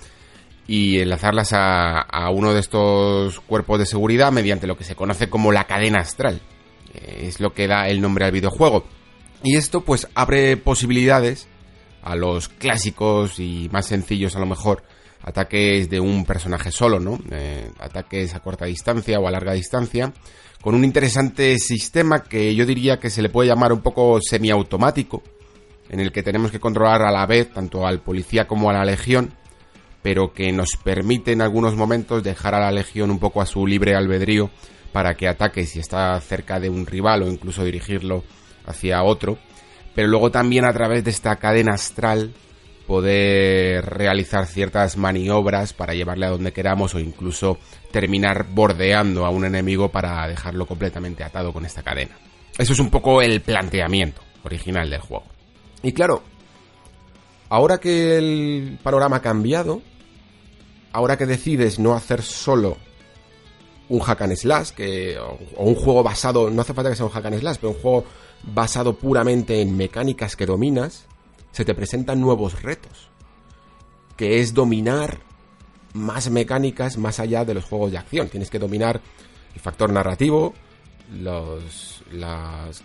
y enlazarlas a uno de estos cuerpos de seguridad mediante lo que se conoce como la cadena astral. Es lo que da el nombre al videojuego. Y esto pues abre posibilidades a los clásicos y más sencillos a lo mejor ataques de un personaje solo, ¿no? Ataques a corta distancia o a larga distancia, con un interesante sistema que yo diría que se le puede llamar un poco semiautomático, en el que tenemos que controlar a la vez tanto al policía como a la legión, pero que nos permite en algunos momentos dejar a la legión un poco a su libre albedrío para que ataque si está cerca de un rival o incluso dirigirlo hacia otro, pero luego también a través de esta cadena astral poder realizar ciertas maniobras para llevarle a donde queramos o incluso terminar bordeando a un enemigo para dejarlo completamente atado con esta cadena. Eso es un poco el planteamiento original del juego. Y claro, ahora que el panorama ha cambiado, ahora que decides no hacer solo un hack and slash, o un juego basado, no hace falta que sea un hack and slash, pero un juego basado puramente en mecánicas que dominas, se te presentan nuevos retos, que es dominar más mecánicas más allá de los juegos de acción. Tienes que dominar el factor narrativo,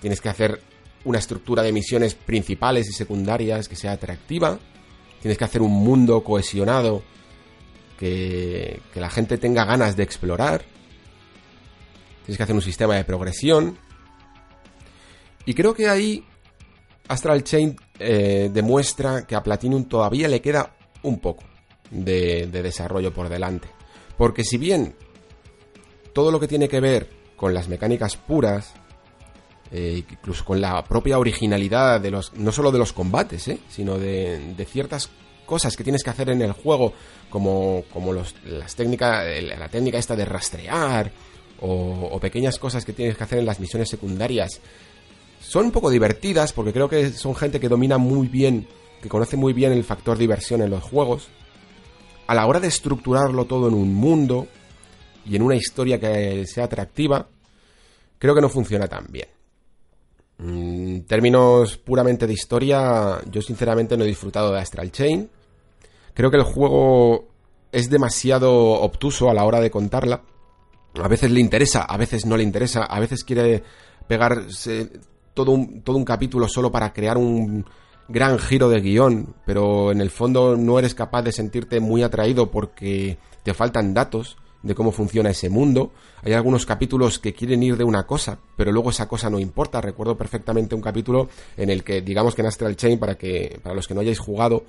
tienes que hacer una estructura de misiones principales y secundarias que sea atractiva, tienes que hacer un mundo cohesionado que la gente tenga ganas de explorar, tienes que hacer un sistema de progresión, y creo que ahí Astral Chain demuestra que a Platinum todavía le queda un poco de desarrollo por delante, porque si bien todo lo que tiene que ver con las mecánicas puras, incluso con la propia originalidad de los, no solo de los combates, sino de ciertas cosas que tienes que hacer en el juego, como las técnicas, la técnica esta de rastrear, o pequeñas cosas que tienes que hacer en las misiones secundarias. Son un poco divertidas, porque creo que son gente que domina muy bien, que conoce muy bien el factor diversión en los juegos. A la hora de estructurarlo todo en un mundo y en una historia que sea atractiva, creo que no funciona tan bien. En términos puramente de historia, yo sinceramente no he disfrutado de Astral Chain. Creo que el juego es demasiado obtuso a la hora de contarla. A veces le interesa, a veces no le interesa, a veces quiere pegarse todo un capítulo solo para crear un gran giro de guión, pero en el fondo no eres capaz de sentirte muy atraído porque te faltan datos de cómo funciona ese mundo. Hay algunos capítulos que quieren ir de una cosa, pero luego esa cosa no importa. Recuerdo perfectamente un capítulo en el que, digamos que en Astral Chain, para los que no hayáis jugado,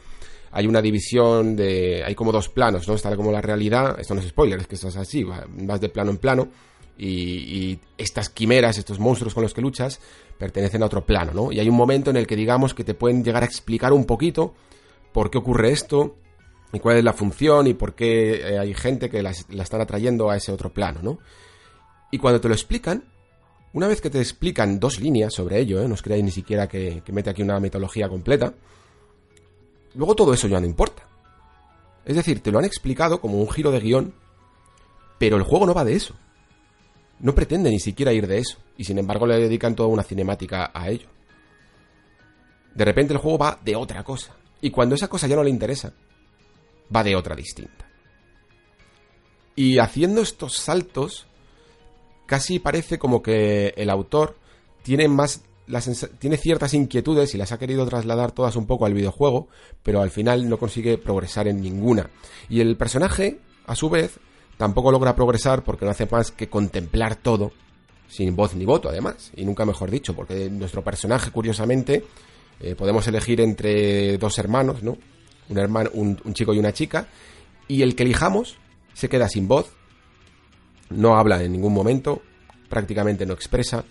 hay una división de... hay como dos planos, ¿no? Está como la realidad, esto no es spoiler, es que esto es así, vas de plano en plano, y estas quimeras, estos monstruos con los que luchas, pertenecen a otro plano, ¿no? Y hay un momento en el que, digamos, que te pueden llegar a explicar un poquito por qué ocurre esto, y cuál es la función, y por qué hay gente que la están atrayendo a ese otro plano, ¿no? Y cuando te lo explican, una vez que te explican dos líneas sobre ello, no os creáis ni siquiera que mete aquí una mitología completa, luego todo eso ya no importa. Es decir, te lo han explicado como un giro de guión, pero el juego no va de eso. No pretende ni siquiera ir de eso, y sin embargo le dedican toda una cinemática a ello. De repente el juego va de otra cosa, y cuando esa cosa ya no le interesa, va de otra distinta. Y haciendo estos saltos, casi parece como que el autor tiene ciertas inquietudes y las ha querido trasladar todas un poco al videojuego, pero al final no consigue progresar en ninguna. Y el personaje, a su vez, tampoco logra progresar porque no hace más que contemplar todo, sin voz ni voto además, y nunca mejor dicho, porque nuestro personaje, curiosamente, podemos elegir entre dos hermanos, ¿no? Un hermano, un chico y una chica, y el que elijamos se queda sin voz, no habla en ningún momento, prácticamente no expresa,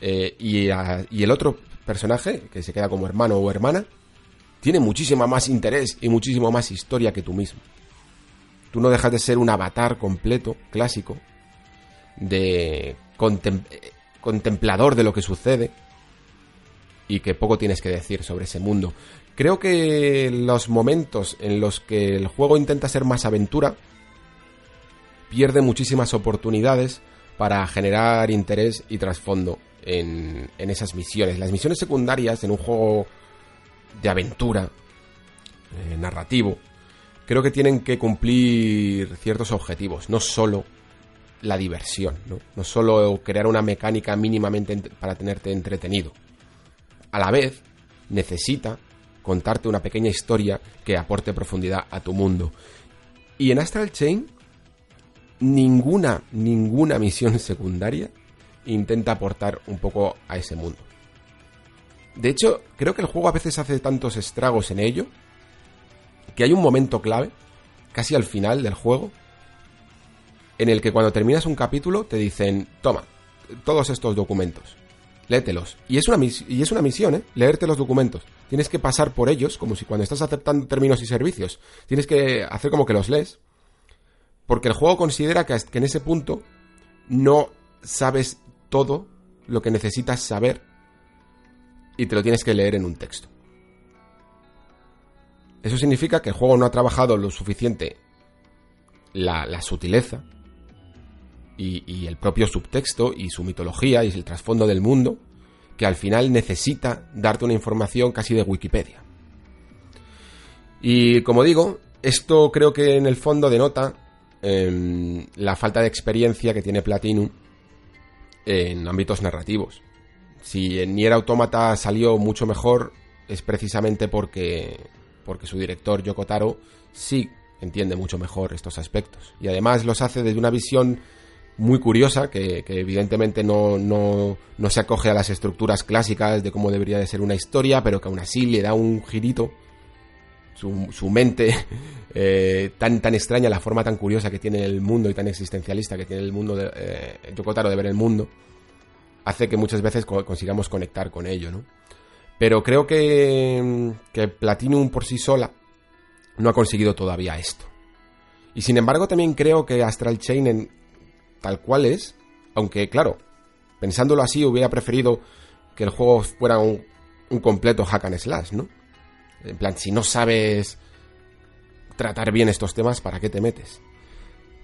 y el otro personaje, que se queda como hermano o hermana, tiene muchísimo más interés y muchísimo más historia que tú mismo. Tú no dejas de ser un avatar completo, clásico, de contemplador de lo que sucede, y que poco tienes que decir sobre ese mundo. Creo que los momentos en los que el juego intenta ser más aventura pierde muchísimas oportunidades para generar interés y trasfondo en esas misiones. Las misiones secundarias en un juego de aventura, narrativo, creo que tienen que cumplir ciertos objetivos, no solo la diversión, no solo crear una mecánica mínimamente para tenerte entretenido. A la vez, necesita contarte una pequeña historia que aporte profundidad a tu mundo. Y en Astral Chain, ninguna misión secundaria intenta aportar un poco a ese mundo. De hecho, creo que el juego a veces hace tantos estragos en ello, que hay un momento clave, casi al final del juego, en el que cuando terminas un capítulo te dicen: toma, todos estos documentos, léetelos. Y es una misión, leerte los documentos. Tienes que pasar por ellos, como si cuando estás aceptando términos y servicios. Tienes que hacer como que los lees, porque el juego considera que en ese punto no sabes todo lo que necesitas saber y te lo tienes que leer en un texto. Eso significa que el juego no ha trabajado lo suficiente la sutileza y el propio subtexto y su mitología y el trasfondo del mundo, que al final necesita darte una información casi de Wikipedia. Y como digo, esto creo que en el fondo denota la falta de experiencia que tiene Platinum en ámbitos narrativos. Si en NieR Automata salió mucho mejor, es precisamente porque su director Yoko Taro sí entiende mucho mejor estos aspectos, y además los hace desde una visión muy curiosa, que evidentemente no se acoge a las estructuras clásicas de cómo debería de ser una historia, pero que aún así le da un girito su mente tan extraña, la forma tan curiosa que tiene el mundo y tan existencialista que tiene el mundo de Yoko Taro de ver el mundo, hace que muchas veces consigamos conectar con ello, ¿no? Pero creo que Platinum por sí sola no ha conseguido todavía esto. Y sin embargo también creo que Astral Chain, tal cual es, aunque claro, pensándolo así hubiera preferido que el juego fuera un completo hack and slash, ¿no? En plan, si no sabes tratar bien estos temas, ¿para qué te metes?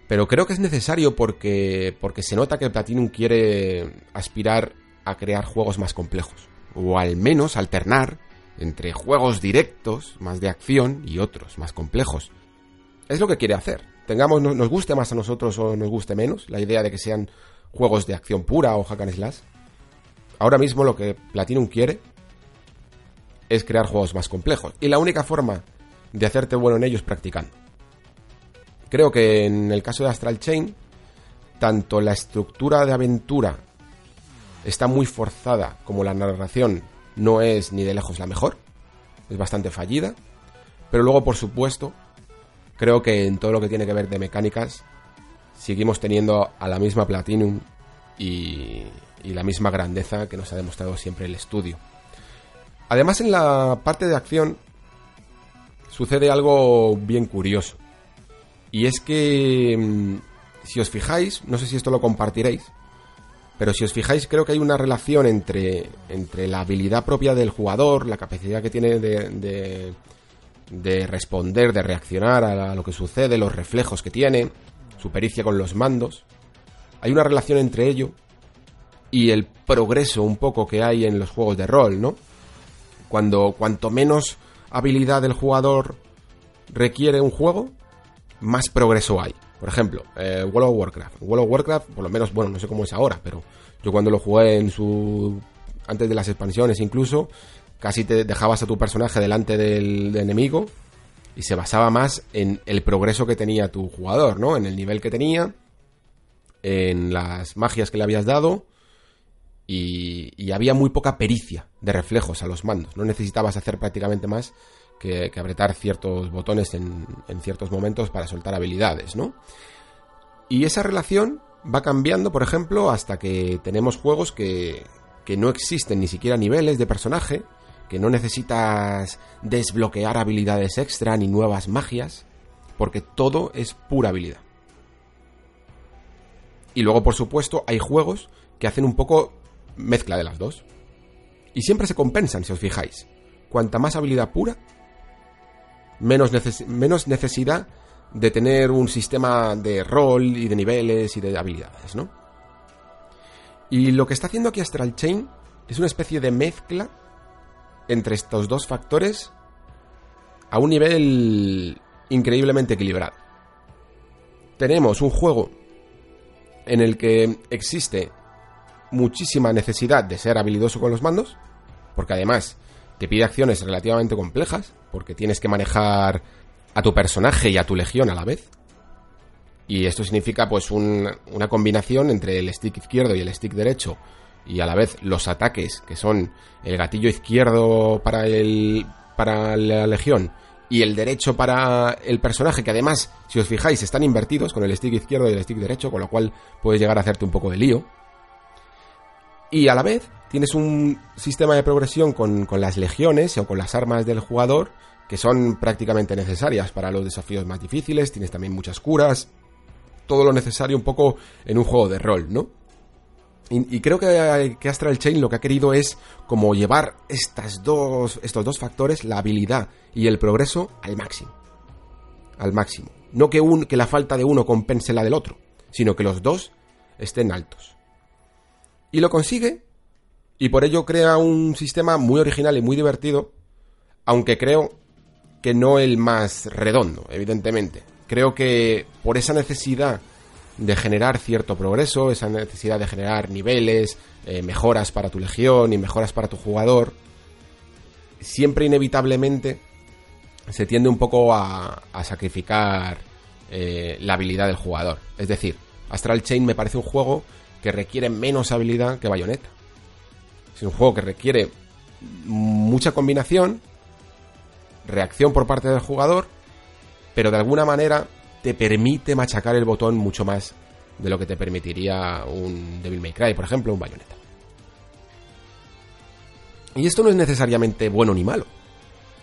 Pero creo que es necesario porque se nota que Platinum quiere aspirar a crear juegos más complejos, o al menos alternar entre juegos directos, más de acción, y otros más complejos. Es lo que quiere hacer. Nos guste más a nosotros o nos guste menos la idea de que sean juegos de acción pura o hack and slash. Ahora mismo lo que Platinum quiere es crear juegos más complejos, y la única forma de hacerte bueno en ellos es practicando. Creo que en el caso de Astral Chain, tanto la estructura de aventura está muy forzada como la narración no es ni de lejos la mejor, es bastante fallida, pero luego, por supuesto, creo que en todo lo que tiene que ver de mecánicas seguimos teniendo a la misma Platinum y la misma grandeza que nos ha demostrado siempre el estudio. Además, en la parte de acción sucede algo bien curioso, y es que, si os fijáis, no sé si esto lo compartiréis, pero si os fijáis, creo que hay una relación entre la habilidad propia del jugador, la capacidad que tiene de responder, de reaccionar a lo que sucede, los reflejos que tiene, su pericia con los mandos. Hay una relación entre ello y el progreso un poco que hay en los juegos de rol, ¿no? Cuanto menos habilidad del jugador requiere un juego, más progreso hay. Por ejemplo, World of Warcraft. World of Warcraft, por lo menos, bueno, no sé cómo es ahora, pero yo cuando lo jugué antes de las expansiones incluso, casi te dejabas a tu personaje delante del enemigo y se basaba más en el progreso que tenía tu jugador, ¿no? En el nivel que tenía, en las magias que le habías dado, y había muy poca pericia de reflejos a los mandos. No necesitabas hacer prácticamente más que apretar ciertos botones en ciertos momentos para soltar habilidades, ¿no? Y esa relación va cambiando, por ejemplo, hasta que tenemos juegos que no existen ni siquiera niveles de personaje, que no necesitas desbloquear habilidades extra ni nuevas magias, porque todo es pura habilidad. Y luego, por supuesto, hay juegos que hacen un poco mezcla de las dos, y siempre se compensan, si os fijáis. Cuanta más habilidad pura, menos necesidad de tener un sistema de rol y de niveles y de habilidades, ¿no? Y lo que está haciendo aquí Astral Chain es una especie de mezcla entre estos dos factores a un nivel increíblemente equilibrado. Tenemos un juego en el que existe muchísima necesidad de ser habilidoso con los mandos, porque además te pide acciones relativamente complejas, porque tienes que manejar a tu personaje y a tu legión a la vez. Y esto significa pues una combinación entre el stick izquierdo y el stick derecho, y a la vez los ataques, que son el gatillo izquierdo para la legión y el derecho para el personaje, que además, si os fijáis, están invertidos, con el stick izquierdo y el stick derecho, con lo cual puedes llegar a hacerte un poco de lío. Y a la vez tienes un sistema de progresión con las legiones o con las armas del jugador, que son prácticamente necesarias para los desafíos más difíciles. Tienes también muchas curas, todo lo necesario un poco en un juego de rol, ¿no? Y creo que Astral Chain lo que ha querido es como llevar estos dos factores, la habilidad y el progreso, al máximo. No que la falta de uno compense la del otro, sino que los dos estén altos. Y lo consigue, y por ello crea un sistema muy original y muy divertido, aunque creo que no el más redondo, evidentemente. Creo que por esa necesidad de generar cierto progreso, esa necesidad de generar niveles, mejoras para tu legión y mejoras para tu jugador, siempre inevitablemente se tiende un poco a sacrificar la habilidad del jugador. Es decir, Astral Chain me parece un juego que requiere menos habilidad que Bayonetta. Es un juego que requiere mucha combinación reacción por parte del jugador, pero de alguna manera te permite machacar el botón mucho más de lo que te permitiría un Devil May Cry, por ejemplo, un Bayonetta. Y esto no es necesariamente bueno ni malo,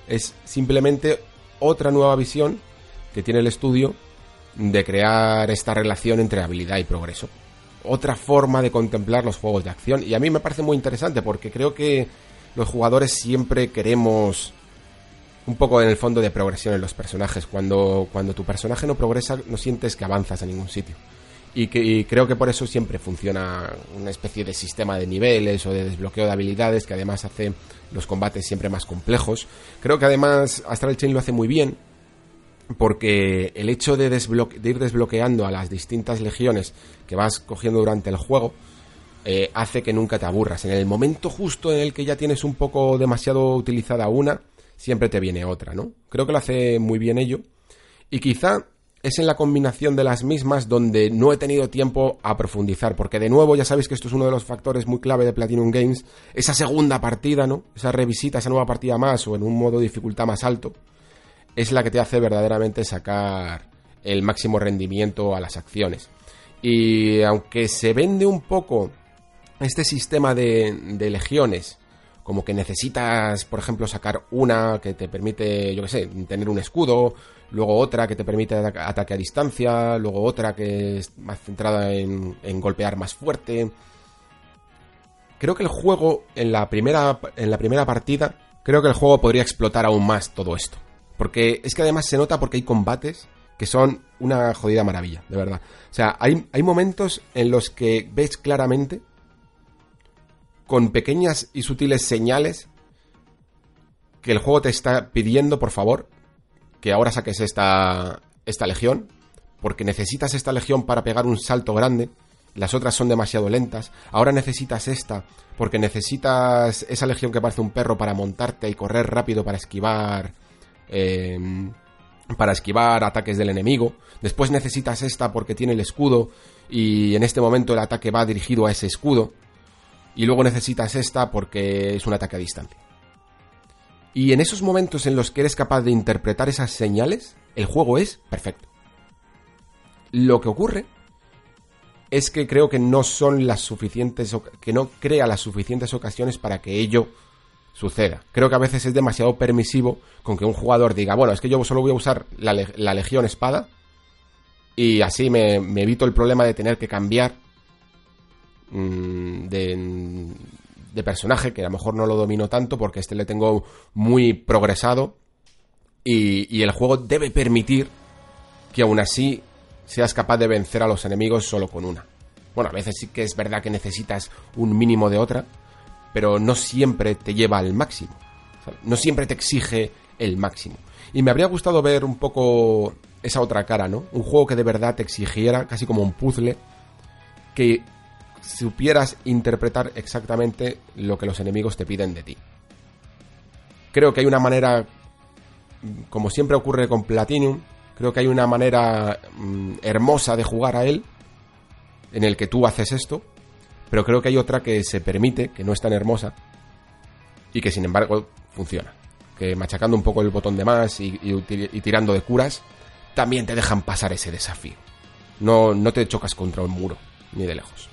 es simplemente otra nueva visión que tiene el estudio de crear esta relación entre habilidad y progreso. Otra forma de contemplar los juegos de acción, y a mí me parece muy interesante porque creo que los jugadores siempre queremos un poco, en el fondo, de progresión en los personajes. Cuando tu personaje no progresa, no sientes que avanzas a ningún sitio. Y creo que por eso siempre funciona una especie de sistema de niveles o de desbloqueo de habilidades que además hace los combates siempre más complejos. Creo que además Astral Chain lo hace muy bien porque el hecho de ir desbloqueando a las distintas legiones que vas cogiendo durante el juego hace que nunca te aburras. En el momento justo en el que ya tienes un poco demasiado utilizada una, siempre te viene otra, ¿no? Creo que lo hace muy bien ello. Y quizá es en la combinación de las mismas donde no he tenido tiempo a profundizar, porque de nuevo ya sabéis que esto es uno de los factores muy clave de Platinum Games, esa segunda partida, ¿no? Esa revisita, esa nueva partida más o en un modo de dificultad más alto, es la que te hace verdaderamente sacar el máximo rendimiento a las acciones. Y aunque se vende un poco este sistema de legiones, como que necesitas, por ejemplo, sacar una que te permite, yo qué sé, tener un escudo, luego otra que te permite ataque a distancia, luego otra que es más centrada en golpear más fuerte. Creo que el juego, en la primera partida, creo que el juego podría explotar aún más todo esto. Porque es que además se nota porque hay combates que son una jodida maravilla, de verdad. O sea, hay momentos en los que ves claramente, con pequeñas y sutiles señales, que el juego te está pidiendo, por favor, que ahora saques esta legión, porque necesitas esta legión para pegar un salto grande, las otras son demasiado lentas, ahora necesitas esta, porque necesitas esa legión que parece un perro para montarte y correr rápido para esquivar ataques del enemigo, después necesitas esta porque tiene el escudo, y en este momento el ataque va dirigido a ese escudo, y luego necesitas esta porque es un ataque a distancia. Y en esos momentos en los que eres capaz de interpretar esas señales, el juego es perfecto. Lo que ocurre es que creo que no crea las suficientes ocasiones para que ello suceda. Creo que a veces es demasiado permisivo con que un jugador diga, bueno, es que yo solo voy a usar la legión espada y así me evito el problema de tener que cambiar de personaje, que a lo mejor no lo domino tanto porque le tengo muy progresado, y el juego debe permitir que aún así seas capaz de vencer a los enemigos solo con una. Bueno, a veces sí que es verdad que necesitas un mínimo de otra, pero no siempre te lleva al máximo, ¿sabes? No siempre te exige el máximo, y me habría gustado ver un poco esa otra cara, ¿no? Un juego que de verdad te exigiera, casi como un puzzle, que supieras interpretar exactamente lo que los enemigos te piden de ti. Creo que hay una manera, como siempre ocurre con Platinum, creo que hay una manera hermosa de jugar a él, en el que tú haces esto, pero creo que hay otra que se permite, que no es tan hermosa, y que sin embargo funciona. Que machacando un poco el botón de más y tirando de curas, también te dejan pasar ese desafío. No te chocas contra un muro, ni de lejos.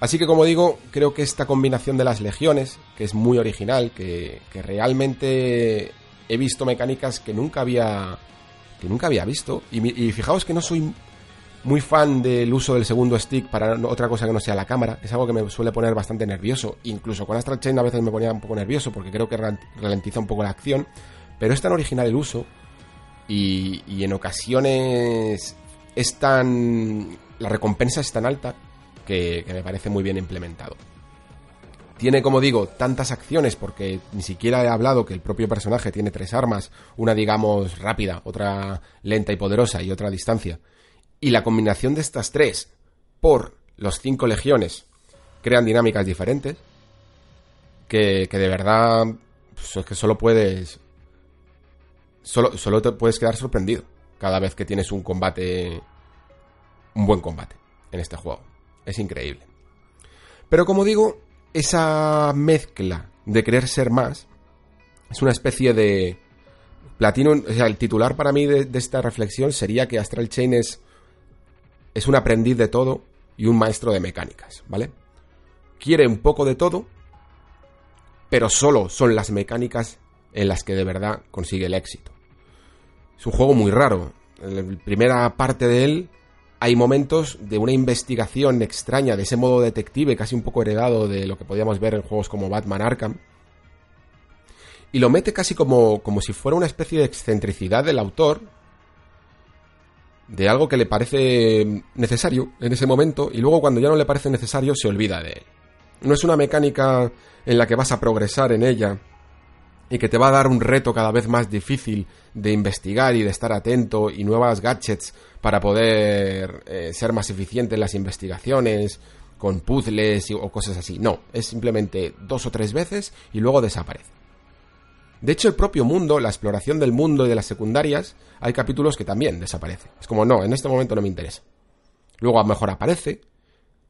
Así que, como digo, creo que esta combinación de las legiones, que es muy original, que realmente he visto mecánicas que nunca había visto, y fijaos que no soy muy fan del uso del segundo stick para otra cosa que no sea la cámara, es algo que me suele poner bastante nervioso, incluso con Astral Chain a veces me ponía un poco nervioso porque creo que ralentiza un poco la acción, pero es tan original el uso y en ocasiones la recompensa es tan alta que me parece muy bien implementado. Tiene, como digo, tantas acciones, porque ni siquiera he hablado que el propio personaje tiene 3 armas, una, digamos, rápida, otra lenta y poderosa, y otra a distancia. Y la combinación de estas 3 por los 5 legiones crean dinámicas diferentes que de verdad, pues, es que solo te puedes quedar sorprendido cada vez que tienes un buen combate en este juego. Es increíble. Pero, como digo, esa mezcla de querer ser más Es una especie de... Platinum, o sea, el titular para mí de esta reflexión sería que Astral Chain es un aprendiz de todo y un maestro de mecánicas, ¿vale? Quiere un poco de todo, pero solo son las mecánicas en las que de verdad consigue el éxito. Es un juego muy raro. En la primera parte de él hay momentos de una investigación extraña, de ese modo detective, casi un poco heredado de lo que podíamos ver en juegos como Batman Arkham. Y lo mete casi como si fuera una especie de excentricidad del autor, de algo que le parece necesario en ese momento, y luego cuando ya no le parece necesario se olvida de él. No es una mecánica en la que vas a progresar en ella y que te va a dar un reto cada vez más difícil de investigar y de estar atento y nuevas gadgets para poder ser más eficiente en las investigaciones, con puzzles o cosas así. No, es simplemente 2 o 3 veces y luego desaparece. De hecho, el propio mundo, la exploración del mundo y de las secundarias, hay capítulos que también desaparecen. Es como, no, en este momento no me interesa. Luego a lo mejor aparece,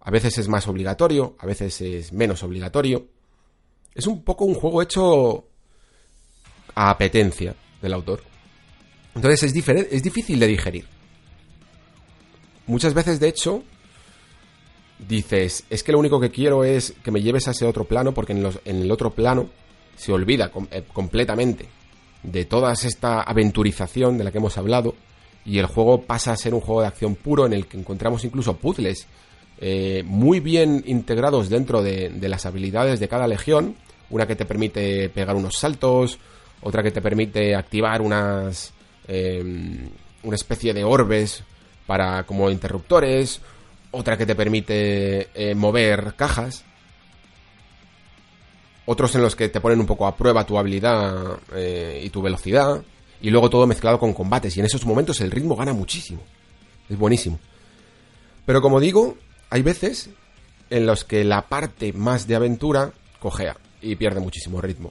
a veces es más obligatorio, a veces es menos obligatorio. Es un poco un juego hecho a apetencia del autor. Entonces es difícil de digerir. Muchas veces, de hecho, dices, es que lo único que quiero es que me lleves a ese otro plano, porque en el otro plano se olvida completamente de toda esta aventurización de la que hemos hablado, y el juego pasa a ser un juego de acción puro en el que encontramos incluso puzzles muy bien integrados dentro de las habilidades de cada legión. Una que te permite pegar unos saltos, otra que te permite activar una especie de orbes para como interruptores, otra que te permite mover cajas. Otros en los que te ponen un poco a prueba tu habilidad y tu velocidad. Y luego todo mezclado con combates. Y en esos momentos el ritmo gana muchísimo. Es buenísimo. Pero como digo, hay veces en los que la parte más de aventura cojea y pierde muchísimo ritmo.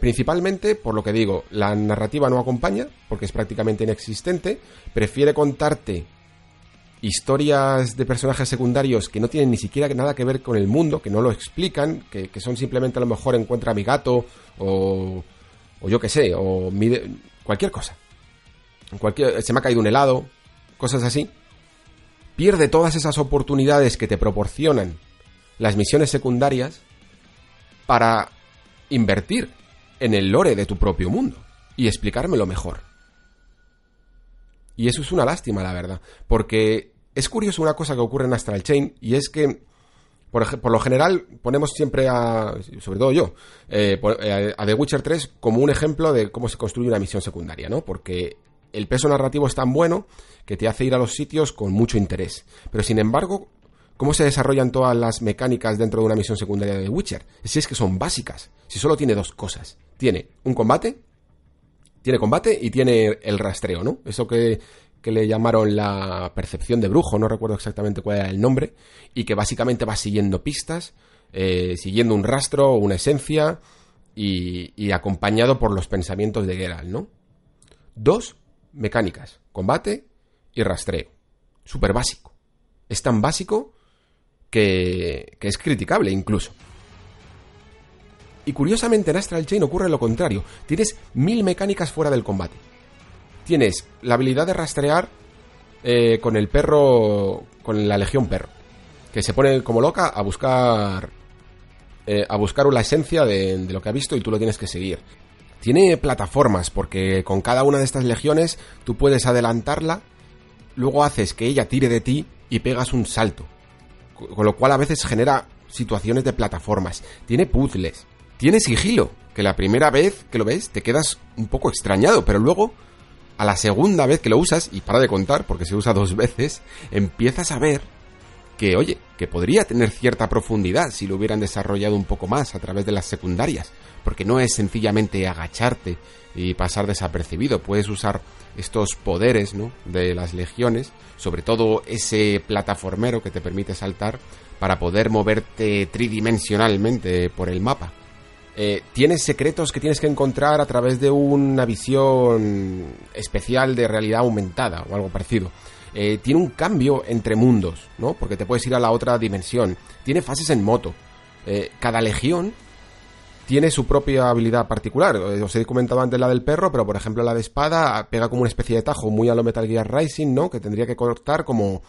Principalmente, por lo que digo, la narrativa no acompaña, porque es prácticamente inexistente. Prefiere contarte historias de personajes secundarios que no tienen ni siquiera nada que ver con el mundo, que no lo explican, que son simplemente a lo mejor encuentra a mi gato o yo qué sé, o cualquier cosa. Se me ha caído un helado, cosas así. Pierde todas esas oportunidades que te proporcionan las misiones secundarias para invertir en el lore de tu propio mundo y explicármelo mejor. Y eso es una lástima, la verdad, porque es curioso una cosa que ocurre en Astral Chain, y es que, por lo general, ponemos siempre sobre todo yo, a The Witcher 3 como un ejemplo de cómo se construye una misión secundaria, ¿no? Porque el peso narrativo es tan bueno que te hace ir a los sitios con mucho interés. Pero, sin embargo, ¿cómo se desarrollan todas las mecánicas dentro de una misión secundaria de The Witcher? Si es que son básicas, si solo tiene 2 cosas. Tiene un combate... Tiene combate y tiene el rastreo, ¿no? Eso que le llamaron la percepción de brujo, no recuerdo exactamente cuál era el nombre, y que básicamente va siguiendo pistas, siguiendo un rastro o una esencia, y acompañado por los pensamientos de Geralt, ¿no? 2 mecánicas, combate y rastreo. Súper básico. Es tan básico que es criticable incluso. Y curiosamente en Astral Chain ocurre lo contrario. Tienes 1000 mecánicas fuera del combate. Tienes la habilidad de rastrear con el perro, con la legión perro, que se pone como loca a buscar la esencia de lo que ha visto, y tú lo tienes que seguir. Tiene plataformas, porque con cada una de estas legiones tú puedes adelantarla, luego haces que ella tire de ti y pegas un salto, con lo cual a veces genera situaciones de plataformas. Tiene puzzles. Tiene sigilo, que la primera vez que lo ves te quedas un poco extrañado, pero luego, a la segunda vez que lo usas, y para de contar porque se usa 2 veces, empiezas a ver que, oye, que podría tener cierta profundidad si lo hubieran desarrollado un poco más a través de las secundarias, porque no es sencillamente agacharte y pasar desapercibido. Puedes usar estos poderes, ¿no?, de las legiones, sobre todo ese plataformero que te permite saltar para poder moverte tridimensionalmente por el mapa. Tienes secretos que tienes que encontrar a través de una visión especial de realidad aumentada o algo parecido. Tiene un cambio entre mundos, ¿no?, porque te puedes ir a la otra dimensión. Tiene fases en moto. Cada legión tiene su propia habilidad particular. Os he comentado antes la del perro, pero por ejemplo la de espada pega como una especie de tajo muy a lo Metal Gear Rising, ¿no? Que tendría que cortar como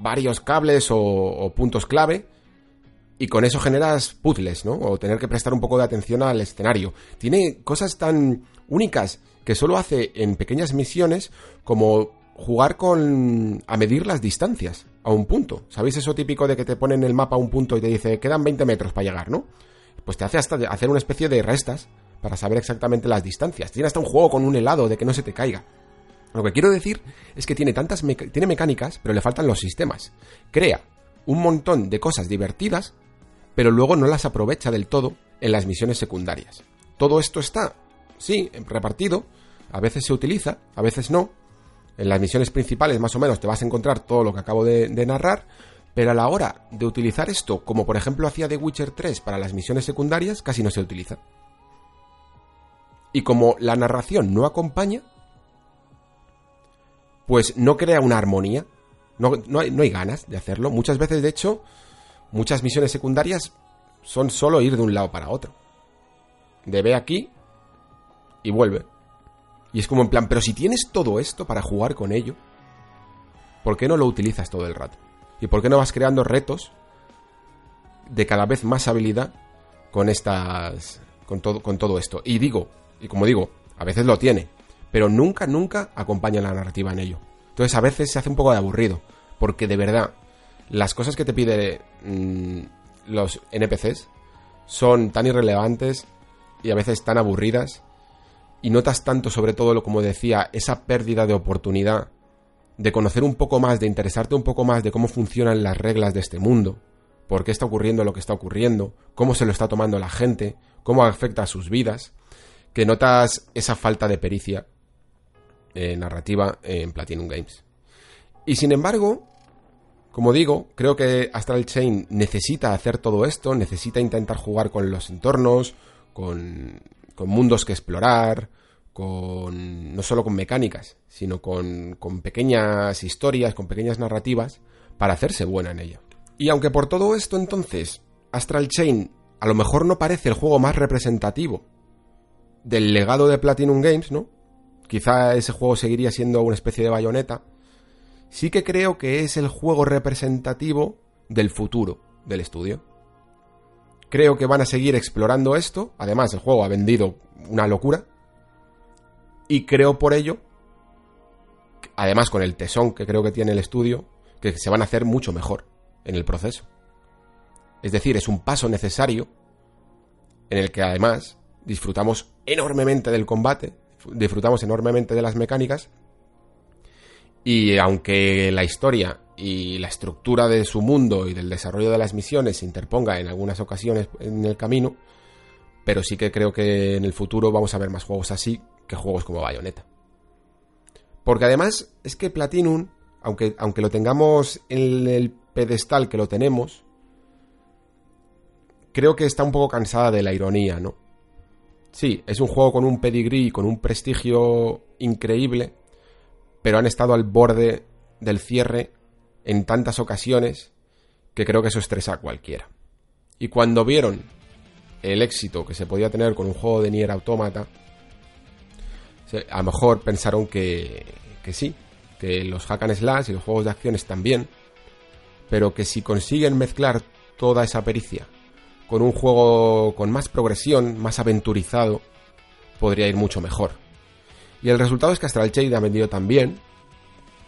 varios cables o puntos clave, y con eso generas puzzles, ¿no? O tener que prestar un poco de atención al escenario. Tiene cosas tan únicas que solo hace en pequeñas misiones, como jugar a medir las distancias a un punto. ¿Sabéis eso típico de que te ponen el mapa a un punto y te dice quedan 20 metros para llegar, ¿no? Pues te hace hasta hacer una especie de restas para saber exactamente las distancias. Tiene hasta un juego con un helado de que no se te caiga. Lo que quiero decir es que tiene tiene mecánicas, pero le faltan los sistemas. Crea un montón de cosas divertidas, pero luego no las aprovecha del todo en las misiones secundarias. Todo esto está, sí, repartido, a veces se utiliza, a veces no. En las misiones principales más o menos te vas a encontrar todo lo que acabo de narrar, pero a la hora de utilizar esto, como por ejemplo hacía The Witcher 3 para las misiones secundarias, casi no se utiliza. Y como la narración no acompaña, pues no crea una armonía. No hay ganas de hacerlo. Muchas veces, de hecho, muchas misiones secundarias son solo ir de un lado para otro. De ve aquí y vuelve. Y es como en plan, pero si tienes todo esto para jugar con ello, ¿por qué no lo utilizas todo el rato? ¿Y por qué no vas creando retos de cada vez más habilidad con todo esto? Y como digo, a veces lo tiene, pero nunca acompaña la narrativa en ello. Entonces a veces se hace un poco de aburrido, porque de verdad, las cosas que te piden los NPCs son tan irrelevantes y a veces tan aburridas, y notas tanto, sobre todo, como decía, esa pérdida de oportunidad de conocer un poco más, de interesarte un poco más de cómo funcionan las reglas de este mundo, por qué está ocurriendo lo que está ocurriendo, cómo se lo está tomando la gente, cómo afecta a sus vidas, que notas esa falta de pericia narrativa en Platinum Games. Y sin embargo, como digo, creo que Astral Chain necesita hacer todo esto, necesita intentar jugar con los entornos, con mundos que explorar, no solo con mecánicas, sino con pequeñas historias, con pequeñas narrativas, para hacerse buena en ella. Y aunque por todo esto, entonces, Astral Chain a lo mejor no parece el juego más representativo del legado de Platinum Games, ¿no? Quizá ese juego seguiría siendo una especie de Bayonetta. Sí que creo que es el juego representativo del futuro del estudio. Creo que van a seguir explorando esto. Además, el juego ha vendido una locura. Y creo por ello, además con el tesón que creo que tiene el estudio, que se van a hacer mucho mejor en el proceso. Es decir, es un paso necesario en el que además disfrutamos enormemente del combate, disfrutamos enormemente de las mecánicas, y aunque la historia y la estructura de su mundo y del desarrollo de las misiones se interponga en algunas ocasiones en el camino, pero sí que creo que en el futuro vamos a ver más juegos así que juegos como Bayonetta. Porque además es que Platinum, aunque lo tengamos en el pedestal que lo tenemos, creo que está un poco cansada de la ironía, ¿no? Sí, es un juego con un pedigrí y con un prestigio increíble, pero han estado al borde del cierre en tantas ocasiones que creo que eso estresa a cualquiera. Y cuando vieron el éxito que se podía tener con un juego de NieR Automata, a lo mejor pensaron que sí, que los hack and slash y los juegos de acciones también, pero que si consiguen mezclar toda esa pericia con un juego con más progresión, más aventurizado, podría ir mucho mejor. Y el resultado es que Astral Chain ha vendido tan bien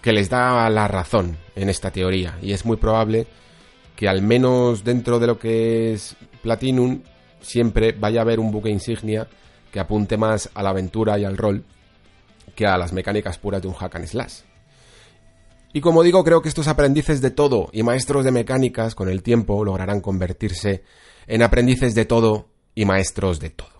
que les da la razón en esta teoría. Y es muy probable que al menos dentro de lo que es Platinum siempre vaya a haber un buque insignia que apunte más a la aventura y al rol que a las mecánicas puras de un hack and slash. Y como digo, creo que estos aprendices de todo y maestros de mecánicas con el tiempo lograrán convertirse en aprendices de todo y maestros de todo.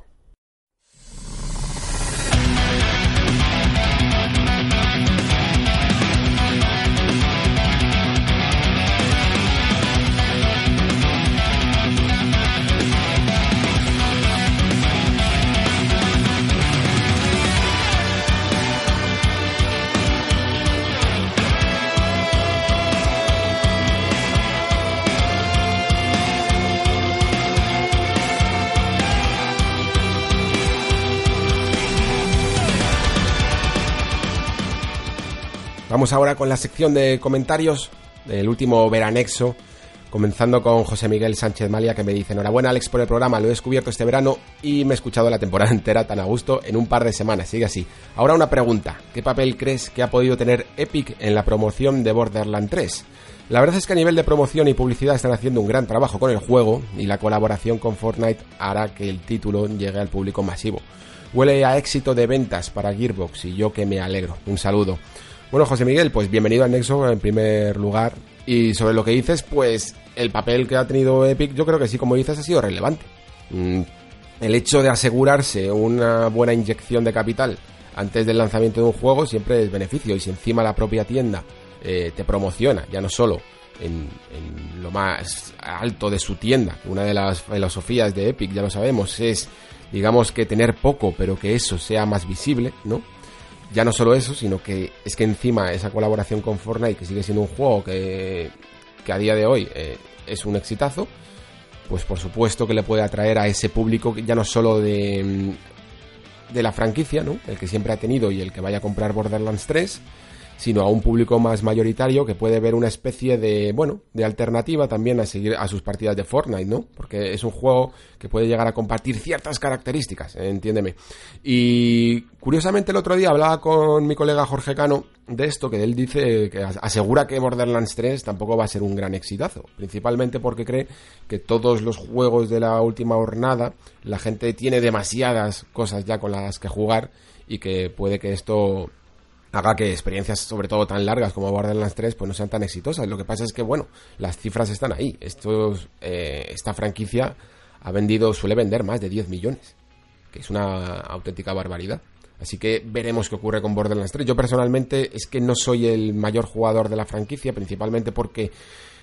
Vamos ahora con la sección de comentarios del último veranexo, comenzando con José Miguel Sánchez Malia, que me dice: enhorabuena, Alex, por el programa, lo he descubierto este verano y me he escuchado la temporada entera tan a gusto en un par de semanas, sigue así. Ahora una pregunta, ¿qué papel crees que ha podido tener Epic en la promoción de Borderlands 3? La verdad es que a nivel de promoción y publicidad están haciendo un gran trabajo con el juego y la colaboración con Fortnite hará que el título llegue al público masivo. Huele a éxito de ventas para Gearbox y yo que me alegro. Un saludo. Bueno, José Miguel, pues bienvenido al Nexo en primer lugar. Y sobre lo que dices, pues el papel que ha tenido Epic, yo creo que sí, como dices, ha sido relevante. El hecho de asegurarse una buena inyección de capital antes del lanzamiento de un juego siempre es beneficio, y si encima la propia tienda te promociona, ya no solo en lo más alto de su tienda. Una de las filosofías de Epic, ya lo sabemos, es, digamos, que tener poco, pero que eso sea más visible, ¿no? Ya no solo eso, sino que es que encima esa colaboración con Fortnite, que sigue siendo un juego que a día de hoy es un exitazo, pues por supuesto que le puede atraer a ese público ya no solo de la franquicia, ¿no?, el que siempre ha tenido y el que vaya a comprar Borderlands 3, sino a un público más mayoritario que puede ver una especie de, bueno, de alternativa también a seguir a sus partidas de Fortnite, ¿no? Porque es un juego que puede llegar a compartir ciertas características, entiéndeme. Y curiosamente el otro día hablaba con mi colega Jorge Cano de esto, que él dice, que asegura que Borderlands 3 tampoco va a ser un gran exitazo, principalmente porque cree que todos los juegos de la última hornada, la gente tiene demasiadas cosas ya con las que jugar, y que puede que esto haga que experiencias, sobre todo tan largas como Borderlands 3, pues no sean tan exitosas. Lo que pasa es que, bueno, las cifras están ahí. Esta franquicia suele vender más de 10 millones, que es una auténtica barbaridad. Así que veremos qué ocurre con Borderlands 3. Yo personalmente es que no soy el mayor jugador de la franquicia, principalmente porque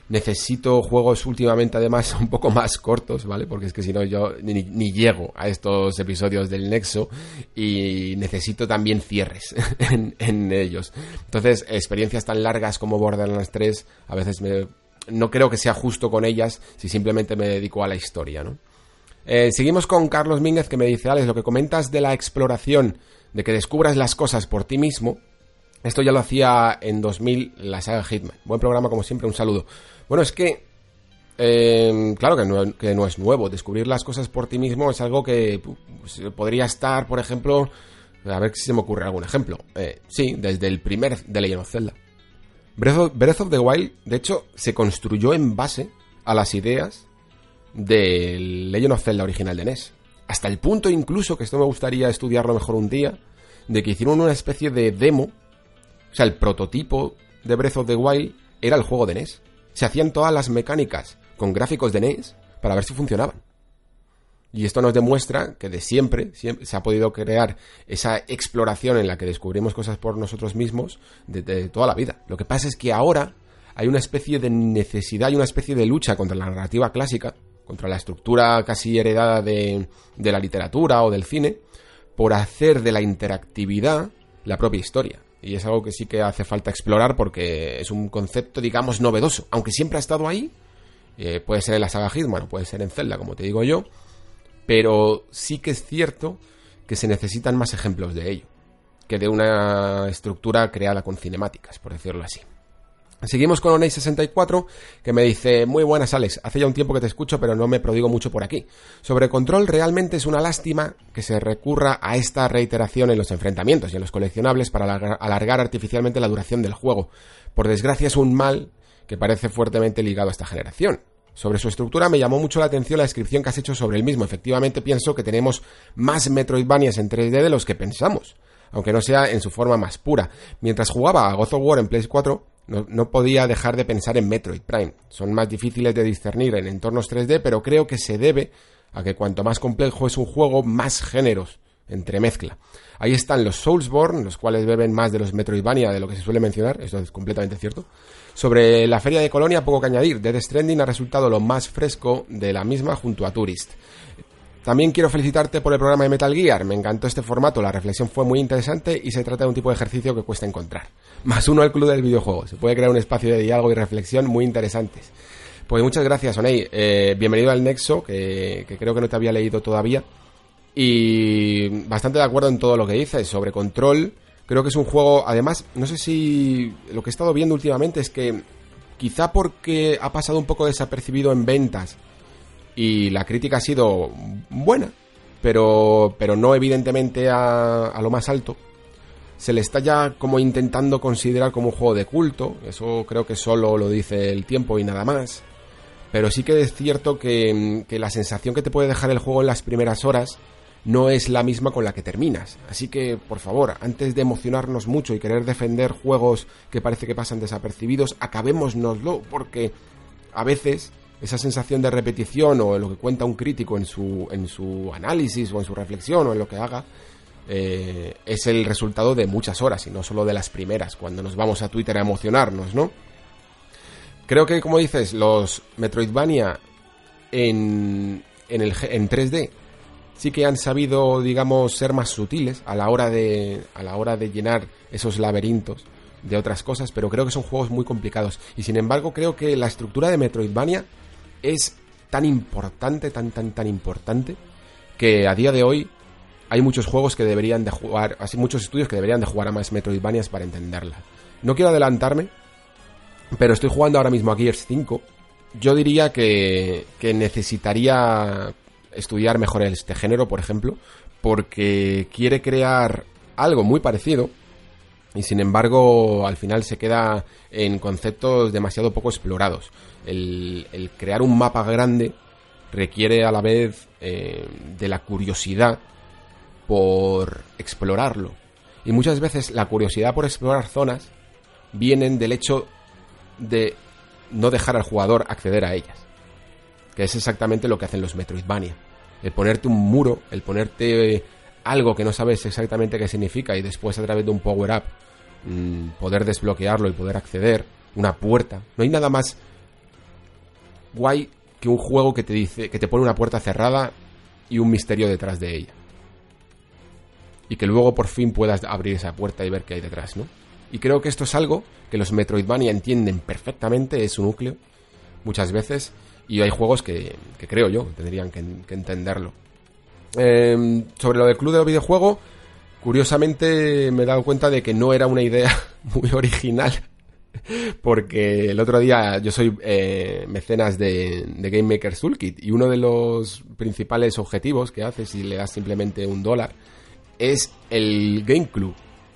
necesito juegos últimamente, además, un poco más cortos, ¿vale? Porque es que si no yo ni llego a estos episodios del Nexo, y necesito también cierres en ellos. Entonces, experiencias tan largas como Borderlands 3, a veces no creo que sea justo con ellas si simplemente me dedico a la historia, ¿no? Seguimos con Carlos Mínguez, que me dice: Alex, lo que comentas de la exploración, de que descubras las cosas por ti mismo, esto ya lo hacía en 2000 la saga Hitman. Buen programa, como siempre, un saludo. Bueno, es que, claro que no es nuevo. Descubrir las cosas por ti mismo es algo que podría estar, por ejemplo, a ver si se me ocurre algún ejemplo. Sí, desde el primer The Legend of Zelda. Breath of the Wild, de hecho, se construyó en base a las ideas del Legend of Zelda original de NES. Hasta el punto, incluso, que esto me gustaría estudiarlo mejor un día, de que hicieron una especie de demo. O sea, el prototipo de Breath of the Wild era el juego de NES. Se hacían todas las mecánicas con gráficos de NES para ver si funcionaban. Y esto nos demuestra que de siempre se ha podido crear esa exploración en la que descubrimos cosas por nosotros mismos de toda la vida. Lo que pasa es que ahora hay una especie de necesidad y una especie de lucha contra la narrativa clásica, contra la estructura casi heredada de la literatura o del cine, por hacer de la interactividad la propia historia. Y es algo que sí que hace falta explorar, porque es un concepto, digamos, novedoso. Aunque siempre ha estado ahí, puede ser en la saga Hitman o puede ser en Zelda, como te digo yo, pero sí que es cierto que se necesitan más ejemplos de ello, que de una estructura creada con cinemáticas, por decirlo así. Seguimos con Oney64, que me dice: muy buenas, Alex, hace ya un tiempo que te escucho, pero no me prodigo mucho por aquí. Sobre Control, realmente es una lástima que se recurra a esta reiteración en los enfrentamientos y en los coleccionables para alargar artificialmente la duración del juego. Por desgracia, es un mal que parece fuertemente ligado a esta generación. Sobre su estructura me llamó mucho la atención la descripción que has hecho sobre el mismo. Efectivamente, pienso que tenemos más Metroidvanias en 3D de los que pensamos, aunque no sea en su forma más pura. Mientras jugaba a God of War en Play 4, no podía dejar de pensar en Metroid Prime. Son más difíciles de discernir en entornos 3D, pero creo que se debe a que cuanto más complejo es un juego, más géneros entremezcla. Ahí están los Soulsborne, los cuales beben más de los Metroidvania de lo que se suele mencionar, esto es completamente cierto. Sobre la Feria de Colonia, poco que añadir. Death Stranding ha resultado lo más fresco de la misma junto a Tourist. También quiero felicitarte por el programa de Metal Gear, me encantó este formato, la reflexión fue muy interesante y se trata de un tipo de ejercicio que cuesta encontrar. Más uno al club del videojuego, se puede crear un espacio de diálogo y reflexión muy interesantes. Pues muchas gracias, Oney, bienvenido al Nexo, que creo que no te había leído todavía, y bastante de acuerdo en todo lo que dices. Sobre Control, Creo que es un juego, además, no sé si lo que he estado viendo últimamente es que quizá porque ha pasado un poco desapercibido en ventas y la crítica ha sido buena, pero no evidentemente a lo más alto, se le está ya como intentando considerar como un juego de culto. Eso creo que solo lo dice el tiempo y nada más. Pero sí que es cierto que la sensación que te puede dejar el juego en las primeras horas no es la misma con la que terminas. Así que, por favor, antes de emocionarnos mucho y querer defender juegos que parece que pasan desapercibidos, acabémosnoslo, porque a veces esa sensación de repetición o lo que cuenta un crítico en su análisis o en su reflexión o en lo que haga, es el resultado de muchas horas y no solo de las primeras, cuando nos vamos a Twitter a emocionarnos, ¿no? Creo que, como dices, los Metroidvania en 3D sí que han sabido, digamos, ser más sutiles a la hora de llenar esos laberintos de otras cosas, pero creo que son juegos muy complicados. Y sin embargo, creo que la estructura de Metroidvania es tan importante, tan importante, que a día de hoy hay muchos juegos que deberían de jugar, así muchos estudios que deberían de jugar a más Metroidvanias para entenderla. No quiero adelantarme, pero estoy jugando ahora mismo a Gears 5. Yo diría que necesitaría estudiar mejor este género, por ejemplo, porque quiere crear algo muy parecido y sin embargo al final se queda en conceptos demasiado poco explorados. El crear un mapa grande requiere a la vez de la curiosidad por explorarlo, y muchas veces la curiosidad por explorar zonas vienen del hecho de no dejar al jugador acceder a ellas, que es exactamente lo que hacen los Metroidvania. El ponerte un muro, el ponerte algo que no sabes exactamente qué significa y después a través de un power-up poder desbloquearlo y poder acceder, una puerta. No hay nada más guay que un juego que te dice, que te pone una puerta cerrada y un misterio detrás de ella, y que luego por fin puedas abrir esa puerta y ver qué hay detrás, ¿no? Y creo que esto es algo que los Metroidvania entienden perfectamente, es su núcleo muchas veces, y hay juegos que creo yo tendrían que entenderlo. Sobre lo del club de videojuego, curiosamente me he dado cuenta de que no era una idea muy original, porque el otro día yo soy mecenas de Game Maker's Toolkit, y uno de los principales objetivos que haces si le das simplemente $1 es el Game Club.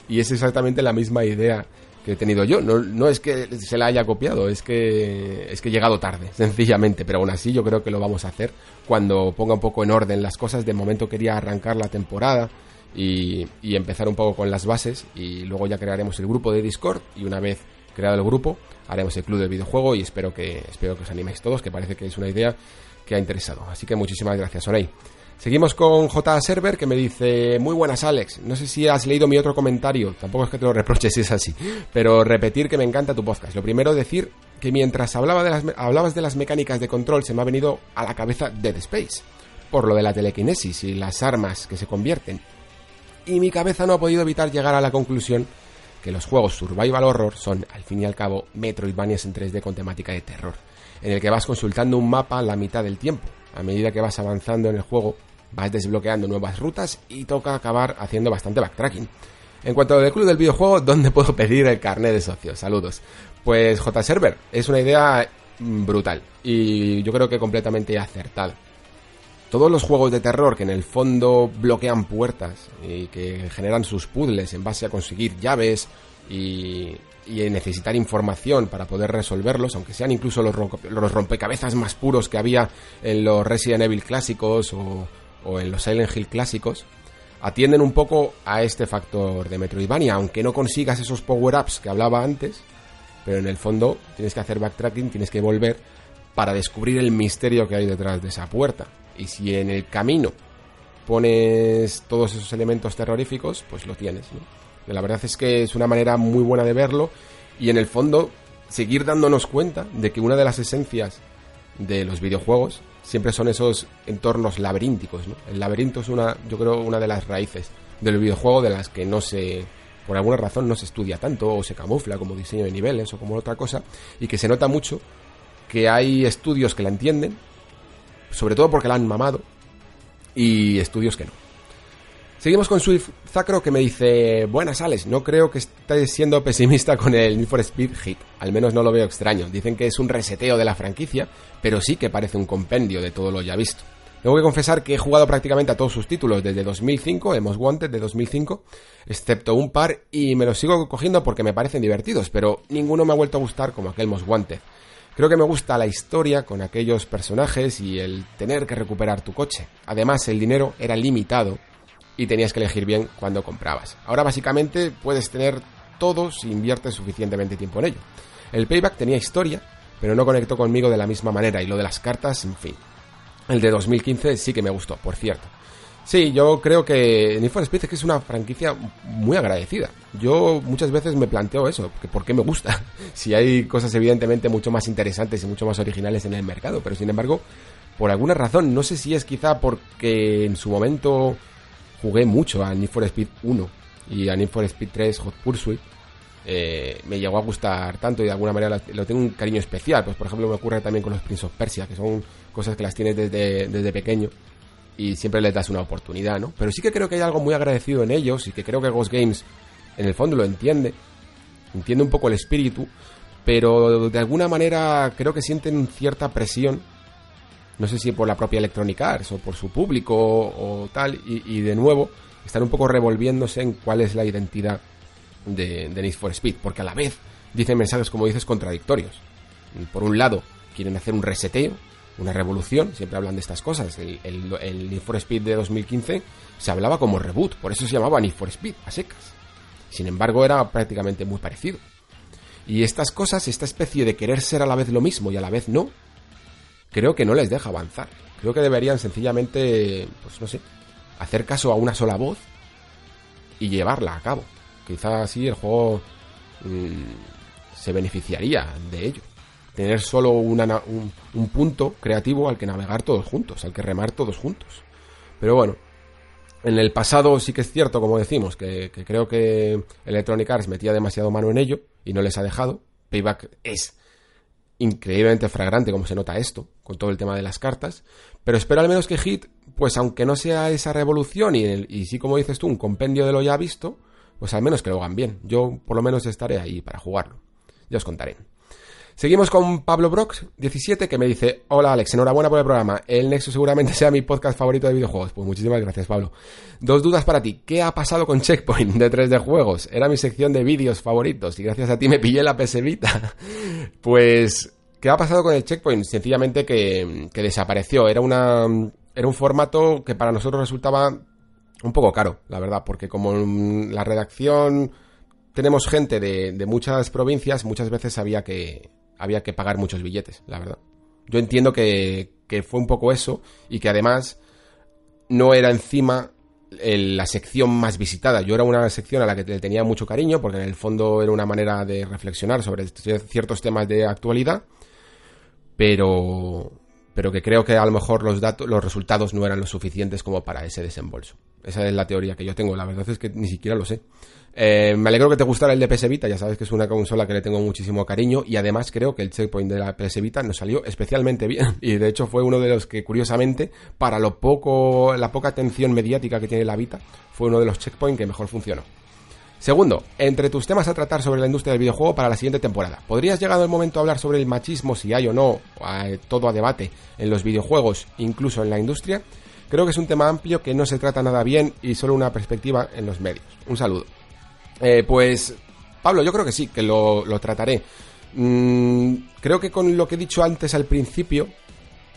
Y es exactamente la misma idea que he tenido yo. No es que se la haya copiado, es que he llegado tarde, sencillamente. Pero aún así yo creo que lo vamos a hacer cuando ponga un poco en orden las cosas. De momento quería arrancar la temporada y empezar un poco con las bases. Y luego ya crearemos el grupo de Discord. Y una vez creado el grupo, haremos el club del videojuego. Y espero que os animéis todos, que parece que es una idea que ha interesado. Así que muchísimas gracias, Sorey. Seguimos con J. Server, que me dice: muy buenas, Alex, no sé si has leído mi otro comentario, tampoco es que te lo reproches si es así, pero repetir que me encanta tu podcast. Lo primero, decir que mientras hablabas de las mecánicas de Control, se me ha venido a la cabeza Dead Space, por lo de la telequinesis y las armas que se convierten, y mi cabeza no ha podido evitar llegar a la conclusión que los juegos survival horror son, al fin y al cabo, Metroidvanias en 3D con temática de terror, en el que vas consultando un mapa la mitad del tiempo. A medida que vas avanzando en el juego, vas desbloqueando nuevas rutas y toca acabar haciendo bastante backtracking. En cuanto al club del videojuego, ¿dónde puedo pedir el carnet de socio? Saludos. Pues JServer, es una idea brutal y yo creo que completamente acertada. Todos los juegos de terror que en el fondo bloquean puertas y que generan sus puzzles en base a conseguir llaves y necesitar información para poder resolverlos, aunque sean incluso los rompecabezas más puros que había en los Resident Evil clásicos o en los Silent Hill clásicos, atienden un poco a este factor de Metroidvania, aunque no consigas esos power-ups que hablaba antes, pero en el fondo tienes que hacer backtracking, tienes que volver para descubrir el misterio que hay detrás de esa puerta, y si en el camino pones todos esos elementos terroríficos, pues lo tienes, ¿no? La verdad es que es una manera muy buena de verlo y en el fondo seguir dándonos cuenta de que una de las esencias de los videojuegos siempre son esos entornos laberínticos, ¿no? El laberinto es yo creo una de las raíces del videojuego, de las que no se, por alguna razón, no se estudia tanto o se camufla como diseño de niveles o como otra cosa, y que se nota mucho que hay estudios que la entienden, sobre todo porque la han mamado, y estudios que no. Seguimos con Swift Zacro, que me dice: buenas, Alex, no creo que estés siendo pesimista con el Need for Speed Heat. Al menos no lo veo extraño. Dicen que es un reseteo de la franquicia, pero sí que parece un compendio de todo lo ya visto. Tengo que confesar que he jugado prácticamente a todos sus títulos desde 2005, el Most Wanted de 2005, excepto un par, y me los sigo cogiendo porque me parecen divertidos, pero ninguno me ha vuelto a gustar como aquel Most Wanted. Creo que me gusta la historia con aquellos personajes y el tener que recuperar tu coche. Además, el dinero era limitado y tenías que elegir bien cuando comprabas. Ahora básicamente puedes tener todo si inviertes suficientemente tiempo en ello. El Payback tenía historia, pero no conectó conmigo de la misma manera, y lo de las cartas, en fin. El de 2015 sí que me gustó, por cierto. Sí, yo creo que Need for Speed es una franquicia muy agradecida. Yo muchas veces me planteo eso, que por qué me gusta, si hay cosas evidentemente mucho más interesantes y mucho más originales en el mercado, pero sin embargo, por alguna razón, no sé si es quizá porque en su momento jugué mucho a Need for Speed 1 y a Need for Speed 3 Hot Pursuit, me llegó a gustar tanto y de alguna manera lo tengo un cariño especial. Pues por ejemplo me ocurre también con los Prince of Persia, que son cosas que las tienes desde pequeño y siempre les das una oportunidad, ¿no? Pero sí que creo que hay algo muy agradecido en ellos y que creo que Ghost Games en el fondo lo entiende un poco el espíritu, pero de alguna manera creo que sienten cierta presión, no sé si por la propia Electronic Arts o por su público o tal, y de nuevo están un poco revolviéndose en cuál es la identidad de Need for Speed, porque a la vez dicen mensajes, como dices, contradictorios. Por un lado quieren hacer un reseteo, una revolución, siempre hablan de estas cosas. El Need for Speed de 2015 se hablaba como reboot, por eso se llamaba Need for Speed a secas. Sin embargo, era prácticamente muy parecido. Y estas cosas, esta especie de querer ser a la vez lo mismo y a la vez no, creo que no les deja avanzar. Creo que deberían sencillamente, pues no sé, hacer caso a una sola voz y llevarla a cabo. Quizás así el juego se beneficiaría de ello. Tener solo un punto creativo al que navegar todos juntos, al que remar todos juntos. Pero bueno, en el pasado sí que es cierto, como decimos, que creo que Electronic Arts metía demasiado mano en ello y no les ha dejado. Payback es increíblemente fragrante, como se nota esto, con todo el tema de las cartas. Pero espero al menos que Hit, pues aunque no sea esa revolución y sí, como dices tú, un compendio de lo ya visto, pues al menos que lo hagan bien. Yo por lo menos estaré ahí para jugarlo. Ya os contaré. Seguimos con Pablo Brox 17, que me dice: hola Alex, enhorabuena por el programa. El Nexo seguramente sea mi podcast favorito de videojuegos. Pues muchísimas gracias, Pablo. Dos dudas para ti. ¿Qué ha pasado con Checkpoint de 3D Juegos? Era mi sección de vídeos favoritos y gracias a ti me pillé la PS Vita. Pues, ¿qué ha pasado con el Checkpoint? Sencillamente que desapareció. Era un formato que para nosotros resultaba un poco caro, la verdad, porque como la redacción tenemos gente de muchas provincias, muchas veces había que pagar muchos billetes, la verdad. Yo entiendo que fue un poco eso, y que además no era encima la sección más visitada. Yo era una sección a la que tenía mucho cariño, porque en el fondo era una manera de reflexionar sobre ciertos temas de actualidad, pero que creo que a lo mejor los resultados no eran lo suficientes como para ese desembolso. Esa es la teoría que yo tengo, la verdad es que ni siquiera lo sé. Me alegro que te gustara el de PS Vita, ya sabes que es una consola que le tengo muchísimo cariño, y además creo que el Checkpoint de la PS Vita nos salió especialmente bien, y de hecho fue uno de los que, curiosamente, para la poca atención mediática que tiene la Vita, fue uno de los Checkpoint que mejor funcionó. Segundo, entre tus temas a tratar sobre la industria del videojuego para la siguiente temporada, ¿podrías llegado el momento a hablar sobre el machismo, si hay o no, todo a debate en los videojuegos, incluso en la industria? Creo que es un tema amplio que no se trata nada bien y solo una perspectiva en los medios. Un saludo. Pues, Pablo, yo creo que sí, que lo trataré. Creo que con lo que he dicho antes al principio,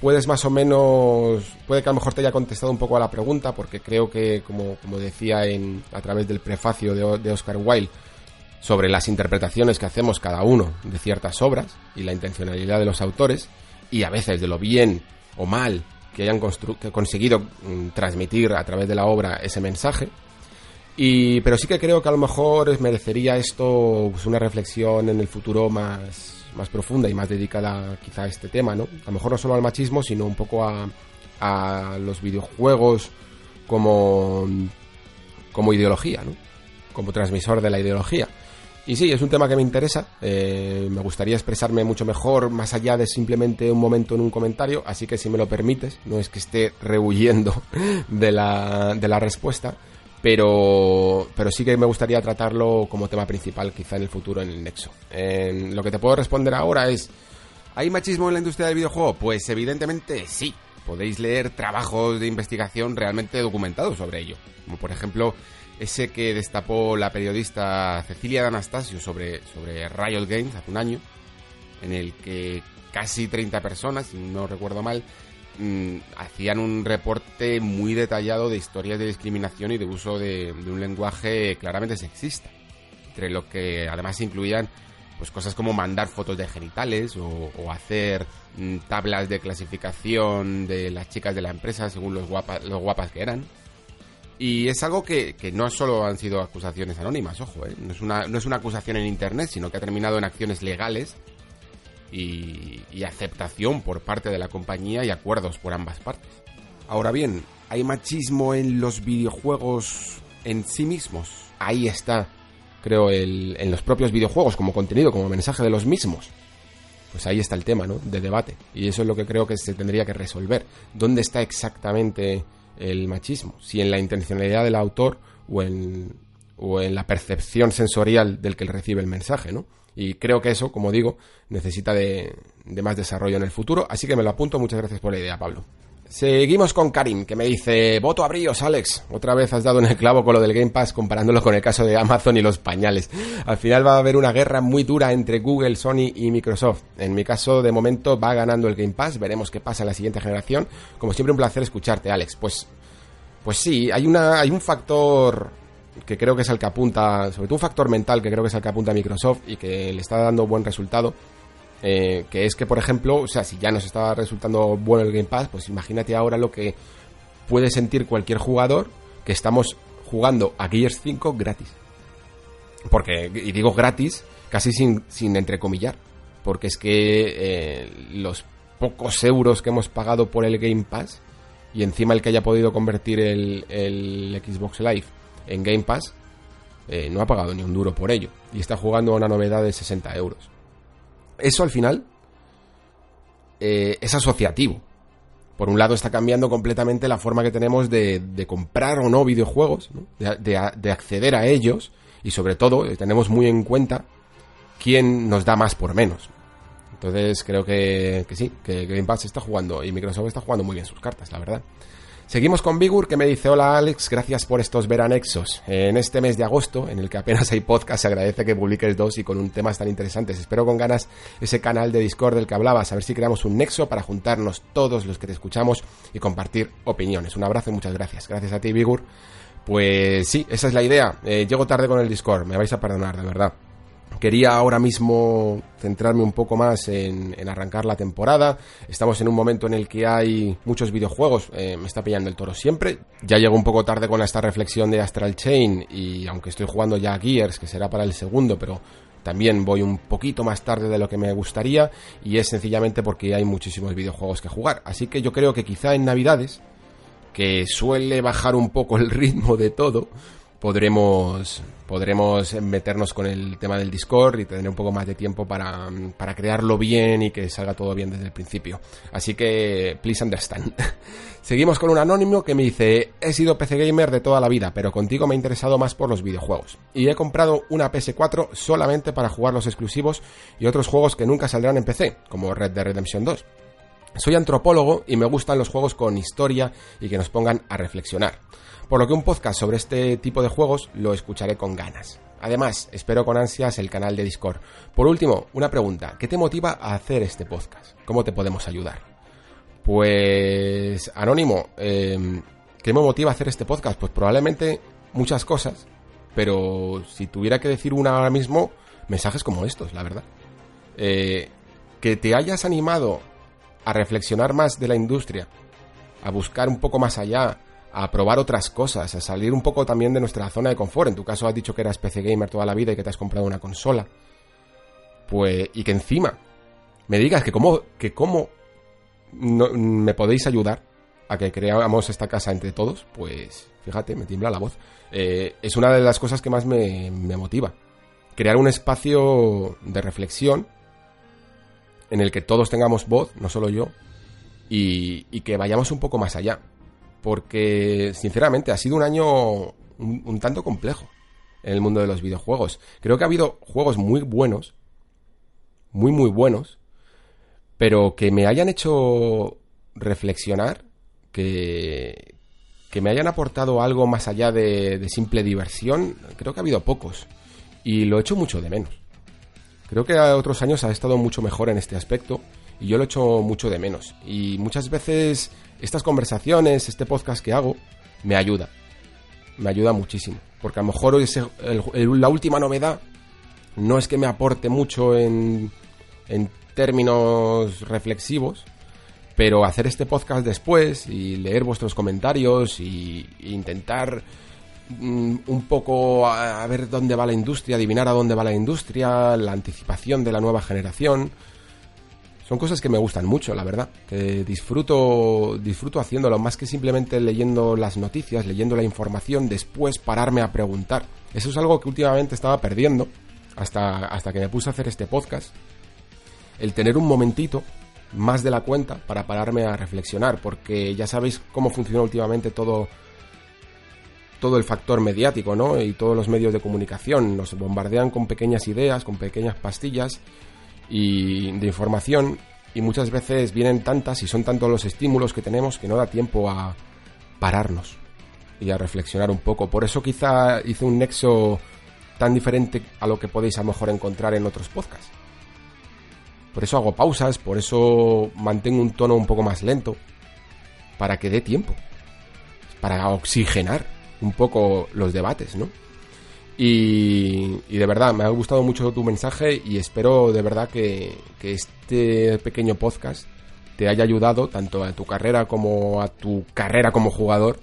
puedes más o menos, puede que a lo mejor te haya contestado un poco a la pregunta, porque creo que, como decía a través del prefacio de Oscar Wilde, sobre las interpretaciones que hacemos cada uno de ciertas obras y la intencionalidad de los autores, y a veces de lo bien o mal que hayan conseguido transmitir a través de la obra ese mensaje. Pero sí que creo que a lo mejor merecería esto, pues, una reflexión en el futuro más profunda y más dedicada quizá a este tema, ¿no? A lo mejor no solo al machismo, sino un poco a los videojuegos como ideología, ¿no? Como transmisor de la ideología. Y sí, es un tema que me interesa, me gustaría expresarme mucho mejor, más allá de simplemente un momento en un comentario, así que si me lo permites, no es que esté rehuyendo de la respuesta, Pero sí que me gustaría tratarlo como tema principal quizá en el futuro en el Nexo. Lo que te puedo responder ahora es, ¿hay machismo en la industria del videojuego? Pues evidentemente sí. Podéis leer trabajos de investigación realmente documentados sobre ello, como por ejemplo ese que destapó la periodista Cecilia D'Anastasio sobre Riot Games hace un año, en el que casi 30 personas, si no recuerdo mal, hacían un reporte muy detallado de historias de discriminación y de uso de un lenguaje claramente sexista, entre lo que además incluían pues cosas como mandar fotos de genitales o hacer tablas de clasificación de las chicas de la empresa según los guapas que eran. Y es algo que no solo han sido acusaciones anónimas, ojo, no es una acusación en internet, sino que ha terminado en acciones legales y aceptación por parte de la compañía y acuerdos por ambas partes. Ahora bien, ¿hay machismo en los videojuegos en sí mismos? Ahí está, creo, en los propios videojuegos, como contenido, como mensaje de los mismos. Pues ahí está el tema, ¿no?, de debate. Y eso es lo que creo que se tendría que resolver. ¿Dónde está exactamente el machismo? Si en la intencionalidad del autor o en la percepción sensorial del que recibe el mensaje, ¿no? Y creo que eso, como digo, necesita de más desarrollo en el futuro, así que me lo apunto. Muchas gracias por la idea, Pablo. Seguimos con Karim, que me dice: voto a bríos, Alex, otra vez has dado en el clavo con lo del Game Pass comparándolo con el caso de Amazon y los pañales. Al final va a haber una guerra muy dura entre Google, Sony y Microsoft. En mi caso, de momento, va ganando el Game Pass. Veremos qué pasa en la siguiente generación. Como siempre, un placer escucharte, Alex. Pues sí, hay un factor que creo que es el que apunta, sobre todo un factor mental que creo que es el que apunta a Microsoft y que le está dando buen resultado. Que es que, por ejemplo, o sea, si ya nos estaba resultando bueno el Game Pass, pues imagínate ahora lo que puede sentir cualquier jugador que estamos jugando a Gears 5 gratis. Porque, y digo gratis, casi sin entrecomillar, porque es que los pocos euros que hemos pagado por el Game Pass, y encima el que haya podido convertir el Xbox Live en Game Pass, no ha pagado ni un duro por ello, y está jugando a una novedad de 60 euros. Eso al final es asociativo. Por un lado está cambiando completamente la forma que tenemos de comprar o no videojuegos, ¿no? De acceder a ellos, y sobre todo tenemos muy en cuenta quién nos da más por menos. Entonces creo que sí, que Game Pass está jugando y Microsoft está jugando muy bien sus cartas, la verdad. Seguimos con Vigur, que me dice: hola Alex, gracias por estos veranexos. En este mes de agosto, en el que apenas hay podcast, se agradece que publiques dos y con un temas tan interesantes. Espero con ganas ese canal de Discord del que hablabas, a ver si creamos un nexo para juntarnos todos los que te escuchamos y compartir opiniones. Un abrazo y muchas gracias. Gracias a ti, Vigur. Pues sí, esa es la idea. Llego tarde con el Discord, me vais a perdonar, de verdad. Quería ahora mismo centrarme un poco más en arrancar la temporada. Estamos en un momento en el que hay muchos videojuegos. Me está pillando el toro siempre. Ya llego un poco tarde con esta reflexión de Astral Chain, y aunque estoy jugando ya Gears, que será para el segundo, pero también voy un poquito más tarde de lo que me gustaría, y es sencillamente porque hay muchísimos videojuegos que jugar. Así que yo creo que quizá en Navidades, que suele bajar un poco el ritmo de todo, podremos meternos con el tema del Discord y tener un poco más de tiempo para crearlo bien y que salga todo bien desde el principio. Así que, please understand. Seguimos con un anónimo que me dice: he sido PC gamer de toda la vida, pero contigo me he interesado más por los videojuegos. Y he comprado una PS4 solamente para jugar los exclusivos y otros juegos que nunca saldrán en PC, como Red Dead Redemption 2. Soy antropólogo y me gustan los juegos con historia y que nos pongan a reflexionar. Por lo que un podcast sobre este tipo de juegos lo escucharé con ganas. Además, espero con ansias el canal de Discord. Por último, una pregunta: ¿qué te motiva a hacer este podcast? ¿Cómo te podemos ayudar? Pues, anónimo, ¿qué me motiva a hacer este podcast? Pues probablemente muchas cosas, pero si tuviera que decir una ahora mismo, mensajes como estos, la verdad. Que te hayas animado a reflexionar más de la industria, a buscar un poco más allá, a probar otras cosas, a salir un poco también de nuestra zona de confort. En tu caso has dicho que eras PC gamer toda la vida y que te has comprado una consola. Pues, y que encima me digas que cómo no, me podéis ayudar a que creamos esta casa entre todos, pues fíjate, me tiembla la voz. Es una de las cosas que más me motiva. Crear un espacio de reflexión en el que todos tengamos voz, no solo yo, y que vayamos un poco más allá. Porque, sinceramente, ha sido un año un tanto complejo en el mundo de los videojuegos. Creo que ha habido juegos muy buenos, muy muy buenos, pero que me hayan hecho reflexionar, que me hayan aportado algo más allá de simple diversión, creo que ha habido pocos, y lo echo mucho de menos. Creo que a otros años ha estado mucho mejor en este aspecto, y yo lo echo mucho de menos. Y muchas veces estas conversaciones, este podcast que hago, me ayuda muchísimo, porque a lo mejor la última novedad no es que me aporte mucho en términos reflexivos, pero hacer este podcast después y leer vuestros comentarios y intentar un poco a ver dónde va la industria, adivinar a dónde va la industria, la anticipación de la nueva generación, son cosas que me gustan mucho, la verdad, que disfruto haciéndolo, más que simplemente leyendo las noticias, leyendo la información, después pararme a preguntar. Eso es algo que últimamente estaba perdiendo, hasta que me puse a hacer este podcast, el tener un momentito más de la cuenta para pararme a reflexionar, porque ya sabéis cómo funciona últimamente todo el factor mediático, ¿no? Y todos los medios de comunicación nos bombardean con pequeñas ideas, con pequeñas pastillas y de información, y muchas veces vienen tantas y son tantos los estímulos que tenemos que no da tiempo a pararnos y a reflexionar un poco. Por eso quizá hice un nexo tan diferente a lo que podéis a lo mejor encontrar en otros podcasts. Por eso hago pausas, por eso mantengo un tono un poco más lento, para que dé tiempo, para oxigenar un poco los debates, ¿no? Y de verdad, me ha gustado mucho tu mensaje y espero de verdad que este pequeño podcast te haya ayudado tanto a tu carrera como jugador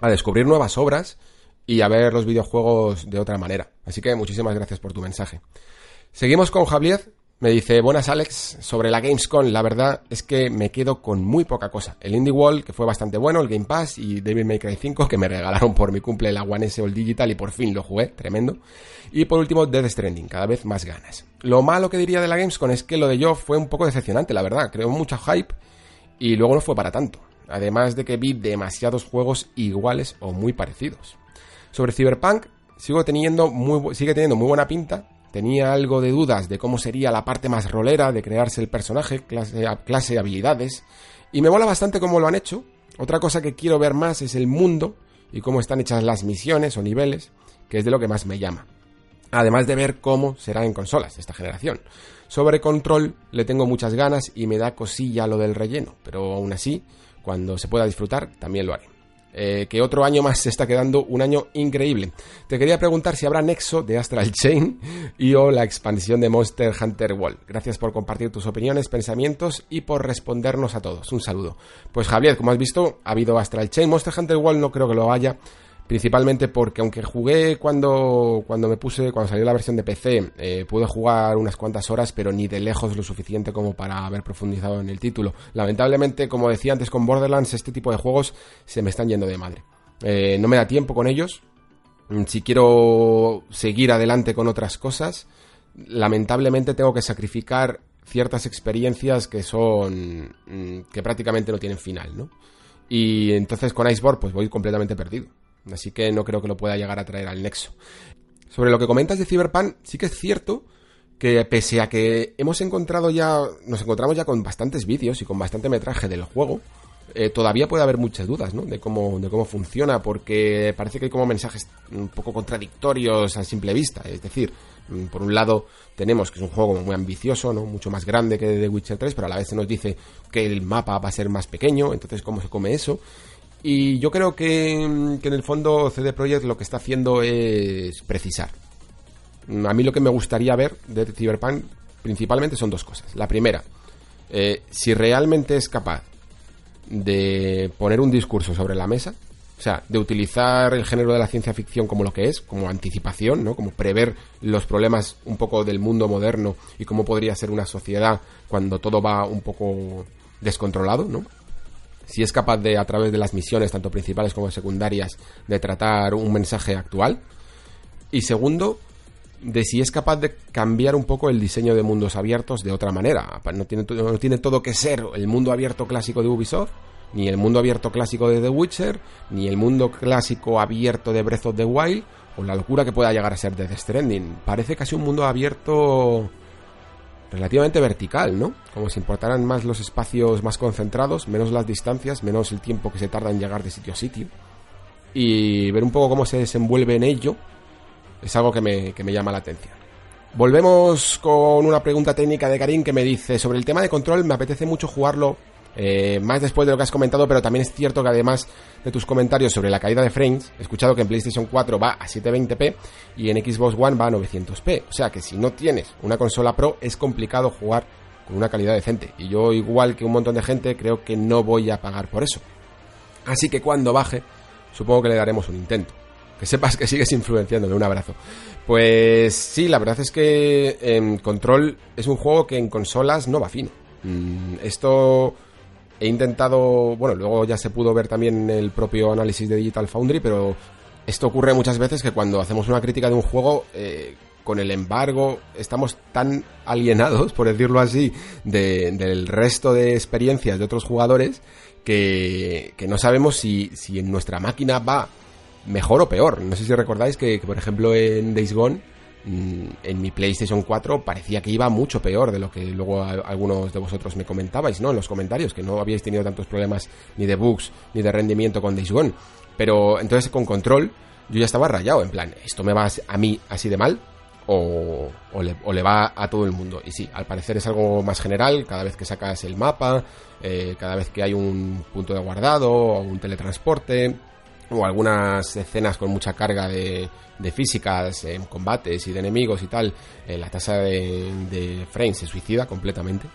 a descubrir nuevas obras y a ver los videojuegos de otra manera. Así que muchísimas gracias por tu mensaje. Seguimos con Javier. Me dice, buenas Alex, sobre la Gamescom, la verdad es que me quedo con muy poca cosa. El Indie World, que fue bastante bueno, el Game Pass y Devil May Cry 5, que me regalaron por mi cumple la One S All Digital y por fin lo jugué, tremendo. Y por último, Death Stranding, cada vez más ganas. Lo malo que diría de la Gamescom es que lo de yo fue un poco decepcionante, la verdad. Creó mucha hype y luego no fue para tanto. Además de que vi demasiados juegos iguales o muy parecidos. Sobre Cyberpunk, sigue teniendo muy buena pinta. Tenía algo de dudas de cómo sería la parte más rolera, de crearse el personaje, clase, habilidades, y me mola bastante cómo lo han hecho. Otra cosa que quiero ver más es el mundo y cómo están hechas las misiones o niveles, que es de lo que más me llama. Además de ver cómo será en consolas esta generación. Sobre Control le tengo muchas ganas y me da cosilla lo del relleno, pero aún así, cuando se pueda disfrutar, también lo haré. Que otro año más se está quedando un año increíble. Te quería preguntar si habrá nexo de Astral Chain y o la expansión de Monster Hunter World. Gracias por compartir tus opiniones, pensamientos y por respondernos a todos. Un saludo. Pues Javier, como has visto, ha habido Astral Chain. Monster Hunter World no creo que lo haya, principalmente porque aunque jugué cuando salió la versión de PC, pude jugar unas cuantas horas, pero ni de lejos lo suficiente como para haber profundizado en el título. Lamentablemente, como decía antes con Borderlands, este tipo de juegos se me están yendo de madre. No me da tiempo con ellos. Si quiero seguir adelante con otras cosas, lamentablemente tengo que sacrificar ciertas experiencias que prácticamente no tienen final, ¿no? Y entonces con Iceborne pues voy completamente perdido. Así que no creo que lo pueda llegar a traer al Nexo. Sobre lo que comentas de Cyberpunk, sí que es cierto que pese a que nos encontramos ya con bastantes vídeos y con bastante metraje del juego, todavía puede haber muchas dudas, ¿no? De cómo funciona, porque parece que hay como mensajes un poco contradictorios a simple vista. Es decir, por un lado tenemos que es un juego muy ambicioso, ¿no? Mucho más grande que The Witcher 3, pero a la vez se nos dice que el mapa va a ser más pequeño, entonces ¿cómo se come eso? Y yo creo que en el fondo CD Projekt lo que está haciendo es precisar. A mí lo que me gustaría ver de Cyberpunk principalmente son dos cosas. La primera, si realmente es capaz de poner un discurso sobre la mesa, o sea, de utilizar el género de la ciencia ficción como lo que es, como anticipación, ¿no? Como prever los problemas un poco del mundo moderno y cómo podría ser una sociedad cuando todo va un poco descontrolado, ¿no? Si es capaz de, a través de las misiones, tanto principales como secundarias, de tratar un mensaje actual. Y segundo, de si es capaz de cambiar un poco el diseño de mundos abiertos de otra manera. No tiene todo que ser el mundo abierto clásico de Ubisoft, ni el mundo abierto clásico de The Witcher, ni el mundo clásico abierto de Breath of the Wild, o la locura que pueda llegar a ser Death Stranding. Parece casi un mundo abierto relativamente vertical, ¿no? Como si importaran más los espacios más concentrados, menos las distancias, menos el tiempo que se tarda en llegar de sitio a sitio. Y ver un poco cómo se desenvuelve en ello es algo que me llama la atención. Volvemos con una pregunta técnica de Karim que me dice: sobre el tema de Control, me apetece mucho jugarlo, más después de lo que has comentado, pero también es cierto que además de tus comentarios sobre la caída de frames, he escuchado que en PlayStation 4 va a 720p y en Xbox One va a 900p, o sea que si no tienes una consola Pro es complicado jugar con una calidad decente, y yo, igual que un montón de gente, creo que no voy a pagar por eso, así que cuando baje supongo que le daremos un intento. Que sepas que sigues influenciándome, un abrazo. Pues sí, la verdad es que Control es un juego que en consolas no va fino. Esto he intentado... Bueno, luego ya se pudo ver también el propio análisis de Digital Foundry, pero esto ocurre muchas veces, que cuando hacemos una crítica de un juego, con el embargo, estamos tan alienados, por decirlo así, del resto de experiencias de otros jugadores, que no sabemos si en nuestra máquina va mejor o peor. No sé si recordáis que por ejemplo en Days Gone, en mi PlayStation 4 parecía que iba mucho peor de lo que luego algunos de vosotros me comentabais, ¿no? En los comentarios, que no habíais tenido tantos problemas ni de bugs ni de rendimiento con Days Gone. Pero entonces con Control yo ya estaba rayado, en plan, ¿esto me va a mí así de mal? O le va a todo el mundo. Y sí, al parecer es algo más general. Cada vez que sacas el mapa, cada vez que hay un punto de guardado o un teletransporte, o algunas escenas con mucha carga de físicas, combates y de enemigos y tal, la tasa de frames se suicida completamente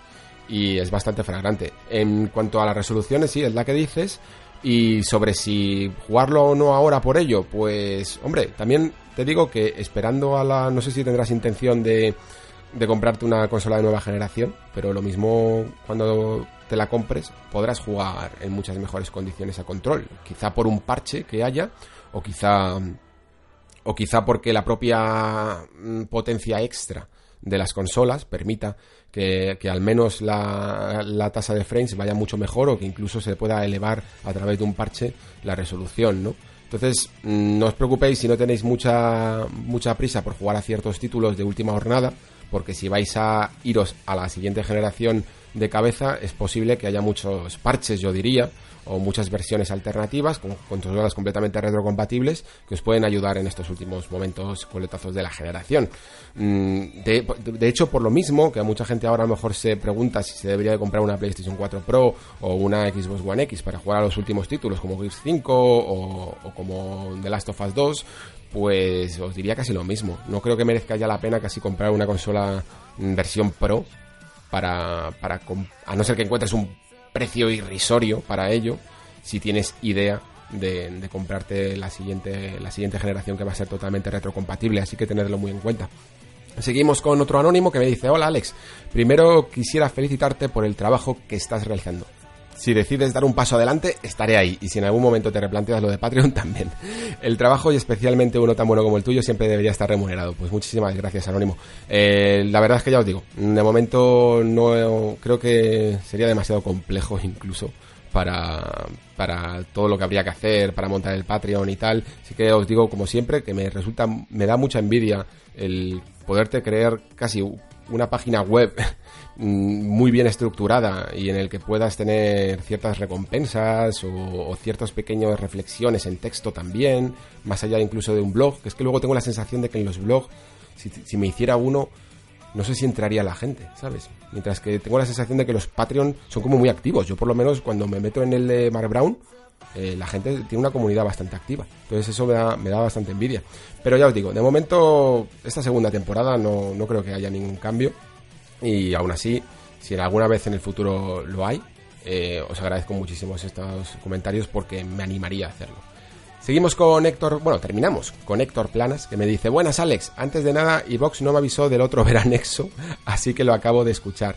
y es bastante fragrante. En cuanto a las resoluciones, sí, es la que dices. Y sobre si jugarlo o no ahora por ello, pues hombre, también te digo que esperando a la... No sé si tendrás intención de comprarte una consola de nueva generación, pero lo mismo cuando te la compres podrás jugar en muchas mejores condiciones a Control, quizá por un parche que haya, o quizá porque la propia potencia extra de las consolas permita que al menos la tasa de frames vaya mucho mejor, o que incluso se pueda elevar a través de un parche la resolución, ¿no? Entonces, no os preocupéis si no tenéis mucha prisa por jugar a ciertos títulos de última jornada, porque si vais a iros a la siguiente generación de cabeza, es posible que haya muchos parches, yo diría, o muchas versiones alternativas, con consolas completamente retrocompatibles, que os pueden ayudar en estos últimos momentos coletazos de la generación. De hecho, por lo mismo, que a mucha gente ahora a lo mejor se pregunta si se debería de comprar una PlayStation 4 Pro o una Xbox One X para jugar a los últimos títulos, como Gears 5 o como The Last of Us 2, pues os diría casi lo mismo. No creo que merezca ya la pena casi comprar una consola versión Pro, a no ser que encuentres un precio irrisorio para ello, si tienes idea de comprarte la siguiente generación, que va a ser totalmente retrocompatible, así que tenedlo muy en cuenta. Seguimos con otro anónimo que me dice: hola Alex, primero quisiera felicitarte por el trabajo que estás realizando. Si decides dar un paso adelante, estaré ahí. Y si en algún momento te replanteas lo de Patreon, también. El trabajo, y especialmente uno tan bueno como el tuyo, siempre debería estar remunerado. Pues muchísimas gracias, Anónimo. La verdad es que ya os digo, de momento no creo que sería demasiado complejo incluso para todo lo que habría que hacer, para montar el Patreon y tal. Así que os digo, como siempre, que me da mucha envidia el poderte creer casi una página web muy bien estructurada y en el que puedas tener ciertas recompensas o ciertas pequeñas reflexiones en texto también, más allá incluso de un blog, que es que luego tengo la sensación de que en los blogs, si me hiciera uno, no sé si entraría la gente, ¿sabes? Mientras que tengo la sensación de que los Patreon son como muy activos. Yo por lo menos cuando me meto en el de Mark Brown, la gente tiene una comunidad bastante activa. Entonces eso me da bastante envidia. Pero ya os digo, de momento esta segunda temporada no creo que haya ningún cambio. Y aún así, si alguna vez en el futuro lo hay, os agradezco muchísimo estos comentarios porque me animaría a hacerlo. Seguimos con Héctor, bueno, terminamos con Héctor Planas, que me dice: buenas Alex, antes de nada, iVox no me avisó del otro El Nexo, así que lo acabo de escuchar.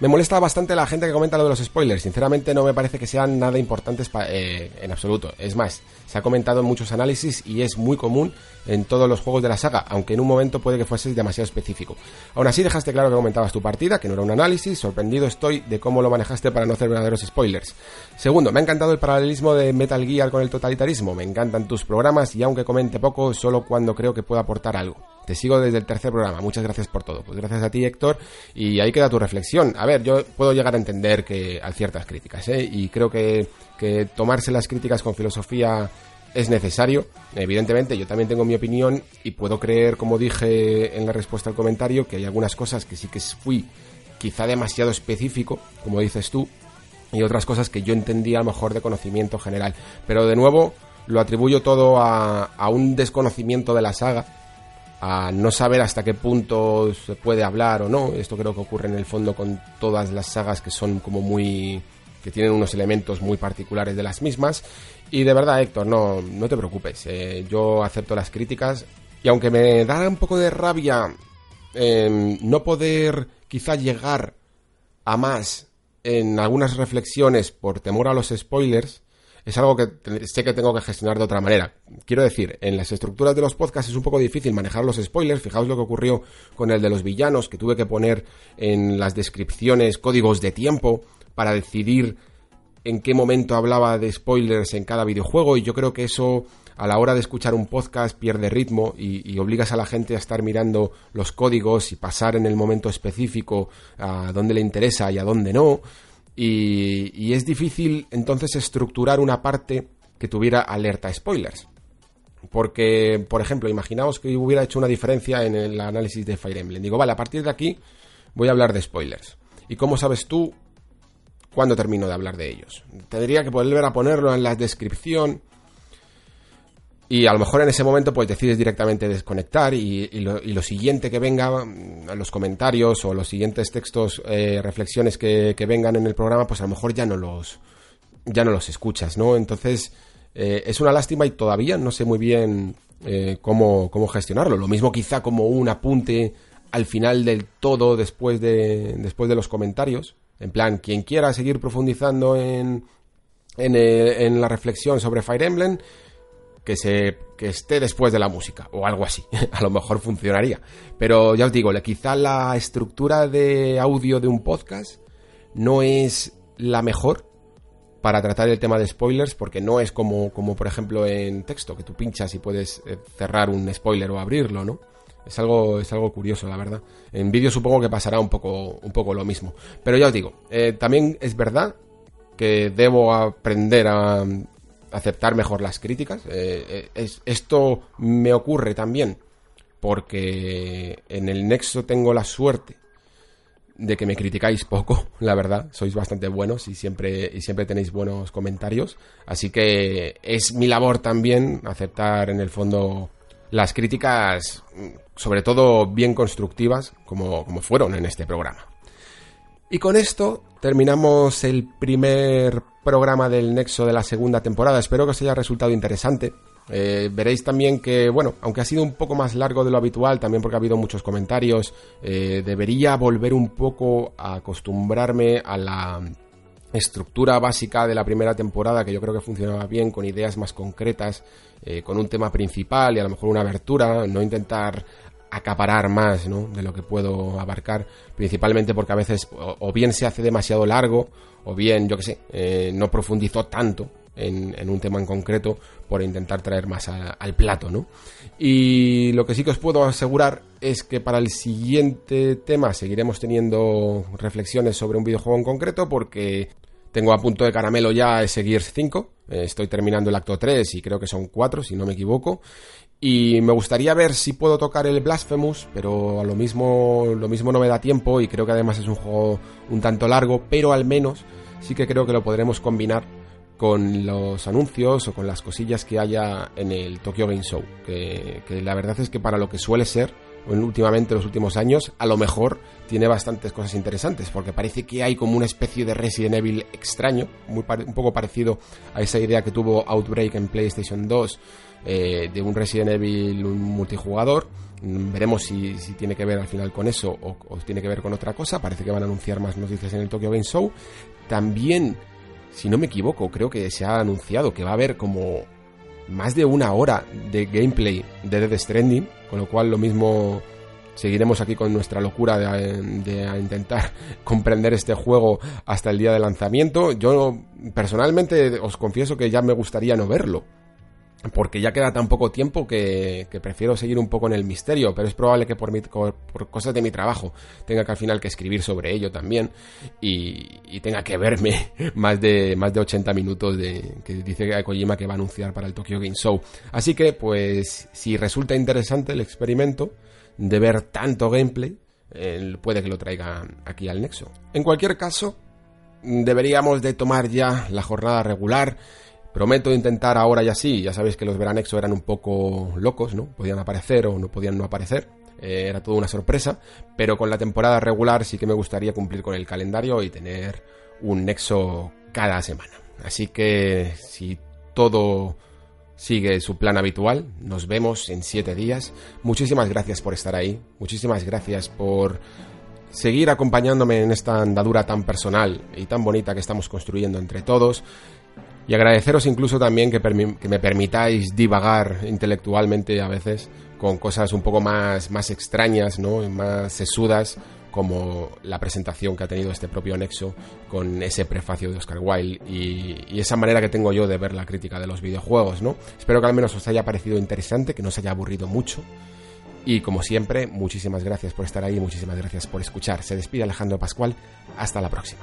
Me molesta bastante la gente que comenta lo de los spoilers. Sinceramente no me parece que sean nada importantes en absoluto. Es más, se ha comentado en muchos análisis y es muy común en todos los juegos de la saga, aunque en un momento puede que fuese demasiado específico. Aún así dejaste claro que comentabas tu partida, que no era un análisis. Sorprendido estoy de cómo lo manejaste para no hacer verdaderos spoilers. Segundo, me ha encantado el paralelismo de Metal Gear con el totalitarismo. Me encantan tus programas y aunque comente poco, solo cuando creo que pueda aportar algo. Te sigo desde el tercer programa, muchas gracias por todo. Pues gracias a ti, Héctor, y ahí queda tu reflexión. A ver, yo puedo llegar a entender que hay ciertas críticas, y creo que tomarse las críticas con filosofía es necesario. Evidentemente, yo también tengo mi opinión y puedo creer, como dije en la respuesta al comentario, que hay algunas cosas que sí que fui quizá demasiado específico, como dices tú, y otras cosas que yo entendía a lo mejor de conocimiento general. Pero de nuevo, lo atribuyo todo a un desconocimiento de la saga, a no saber hasta qué punto se puede hablar o no. Esto creo que ocurre en el fondo con todas las sagas que son como muy... que tienen unos elementos muy particulares de las mismas. Y de verdad, Héctor, no te preocupes, yo acepto las críticas, y aunque me da un poco de rabia no poder quizá llegar a más en algunas reflexiones por temor a los spoilers, es algo que sé que tengo que gestionar de otra manera. Quiero decir, en las estructuras de los podcasts es un poco difícil manejar los spoilers. Fijaos lo que ocurrió con el de los villanos, que tuve que poner en las descripciones códigos de tiempo para decidir en qué momento hablaba de spoilers en cada videojuego, y yo creo que eso a la hora de escuchar un podcast pierde ritmo y obligas a la gente a estar mirando los códigos y pasar en el momento específico a dónde le interesa y a dónde no. Y es difícil entonces estructurar una parte que tuviera alerta spoilers. Porque, por ejemplo, imaginaos que hubiera hecho una diferencia en el análisis de Fire Emblem. Digo, vale, a partir de aquí voy a hablar de spoilers. ¿Y cómo sabes tú cuándo termino de hablar de ellos? Tendría que volver a ponerlo en la descripción. Y a lo mejor en ese momento pues decides directamente desconectar y lo siguiente que venga, los comentarios o los siguientes textos, reflexiones que vengan en el programa, pues a lo mejor ya no los escuchas, ¿no? Entonces es una lástima y todavía no sé muy bien cómo gestionarlo. Lo mismo quizá como un apunte al final del todo después de los comentarios. En plan, quien quiera seguir profundizando en la reflexión sobre Fire Emblem, que esté después de la música o algo así. A lo mejor funcionaría, pero ya os digo, quizá la estructura de audio de un podcast no es la mejor para tratar el tema de spoilers, porque no es como por ejemplo en texto, que tú pinchas y puedes cerrar un spoiler o abrirlo, ¿no? Es algo curioso, la verdad. En vídeo supongo que pasará un poco lo mismo, pero ya os digo, también es verdad que debo aprender a aceptar mejor las críticas. Esto me ocurre también porque en el Nexo tengo la suerte de que me criticáis poco, la verdad. Sois bastante buenos y siempre tenéis buenos comentarios, así que es mi labor también aceptar en el fondo las críticas, sobre todo bien constructivas, como fueron en este programa. Y con esto terminamos el primer programa del Nexo de la segunda temporada. Espero que os haya resultado interesante. Veréis también que, bueno, aunque ha sido un poco más largo de lo habitual, también porque ha habido muchos comentarios, debería volver un poco a acostumbrarme a la estructura básica de la primera temporada, que yo creo que funcionaba bien, con ideas más concretas, con un tema principal y a lo mejor una abertura. No intentar acaparar más, ¿no?, de lo que puedo abarcar, principalmente porque a veces o bien se hace demasiado largo, o bien, yo qué sé, no profundizo tanto en un tema en concreto por intentar traer más al plato, ¿no? Y lo que sí que os puedo asegurar es que para el siguiente tema seguiremos teniendo reflexiones sobre un videojuego en concreto, porque tengo a punto de caramelo ya ese Gears 5, estoy terminando el acto 3 y creo que son 4 si no me equivoco, y me gustaría ver si puedo tocar el Blasphemous, pero lo mismo no me da tiempo, y creo que además es un juego un tanto largo, pero al menos sí que creo que lo podremos combinar con los anuncios o con las cosillas que haya en el Tokyo Game Show, que la verdad es que para lo que suele ser últimamente los últimos años, a lo mejor tiene bastantes cosas interesantes, porque parece que hay como una especie de Resident Evil extraño, un poco parecido a esa idea que tuvo Outbreak en PlayStation 2, de un Resident Evil multijugador, Veremos si tiene que ver al final con eso o tiene que ver con otra cosa. Parece que van a anunciar más noticias en el Tokyo Game Show. También, si no me equivoco, creo que se ha anunciado que va a haber como más de una hora de gameplay de Death Stranding, con lo cual lo mismo seguiremos aquí con nuestra locura de intentar comprender este juego hasta el día de lanzamiento. Yo personalmente os confieso que ya me gustaría no verlo, porque ya queda tan poco tiempo que prefiero seguir un poco en el misterio, pero es probable que por cosas de mi trabajo tenga que al final que escribir sobre ello también y tenga que verme más de 80 minutos que dice Kojima que va a anunciar para el Tokyo Game Show. Así que, pues, si resulta interesante el experimento de ver tanto gameplay, puede que lo traiga aquí al Nexo. En cualquier caso, deberíamos de tomar ya la jornada regular. Prometo intentar ahora y así, ya sabéis que los Veranexo eran un poco locos, ¿no? Podían aparecer o no podían no aparecer, era toda una sorpresa, pero con la temporada regular sí que me gustaría cumplir con el calendario y tener un Nexo cada semana. Así que si todo sigue su plan habitual, nos vemos en 7 días. Muchísimas gracias por estar ahí, muchísimas gracias por seguir acompañándome en esta andadura tan personal y tan bonita que estamos construyendo entre todos. Y agradeceros incluso también que me permitáis divagar intelectualmente a veces con cosas un poco más extrañas, ¿no? Más sesudas, como la presentación que ha tenido este propio Nexo con ese prefacio de Oscar Wilde y esa manera que tengo yo de ver la crítica de los videojuegos, ¿no? Espero que al menos os haya parecido interesante, que no os haya aburrido mucho. Y como siempre, muchísimas gracias por estar ahí y muchísimas gracias por escuchar. Se despide Alejandro Pascual. Hasta la próxima.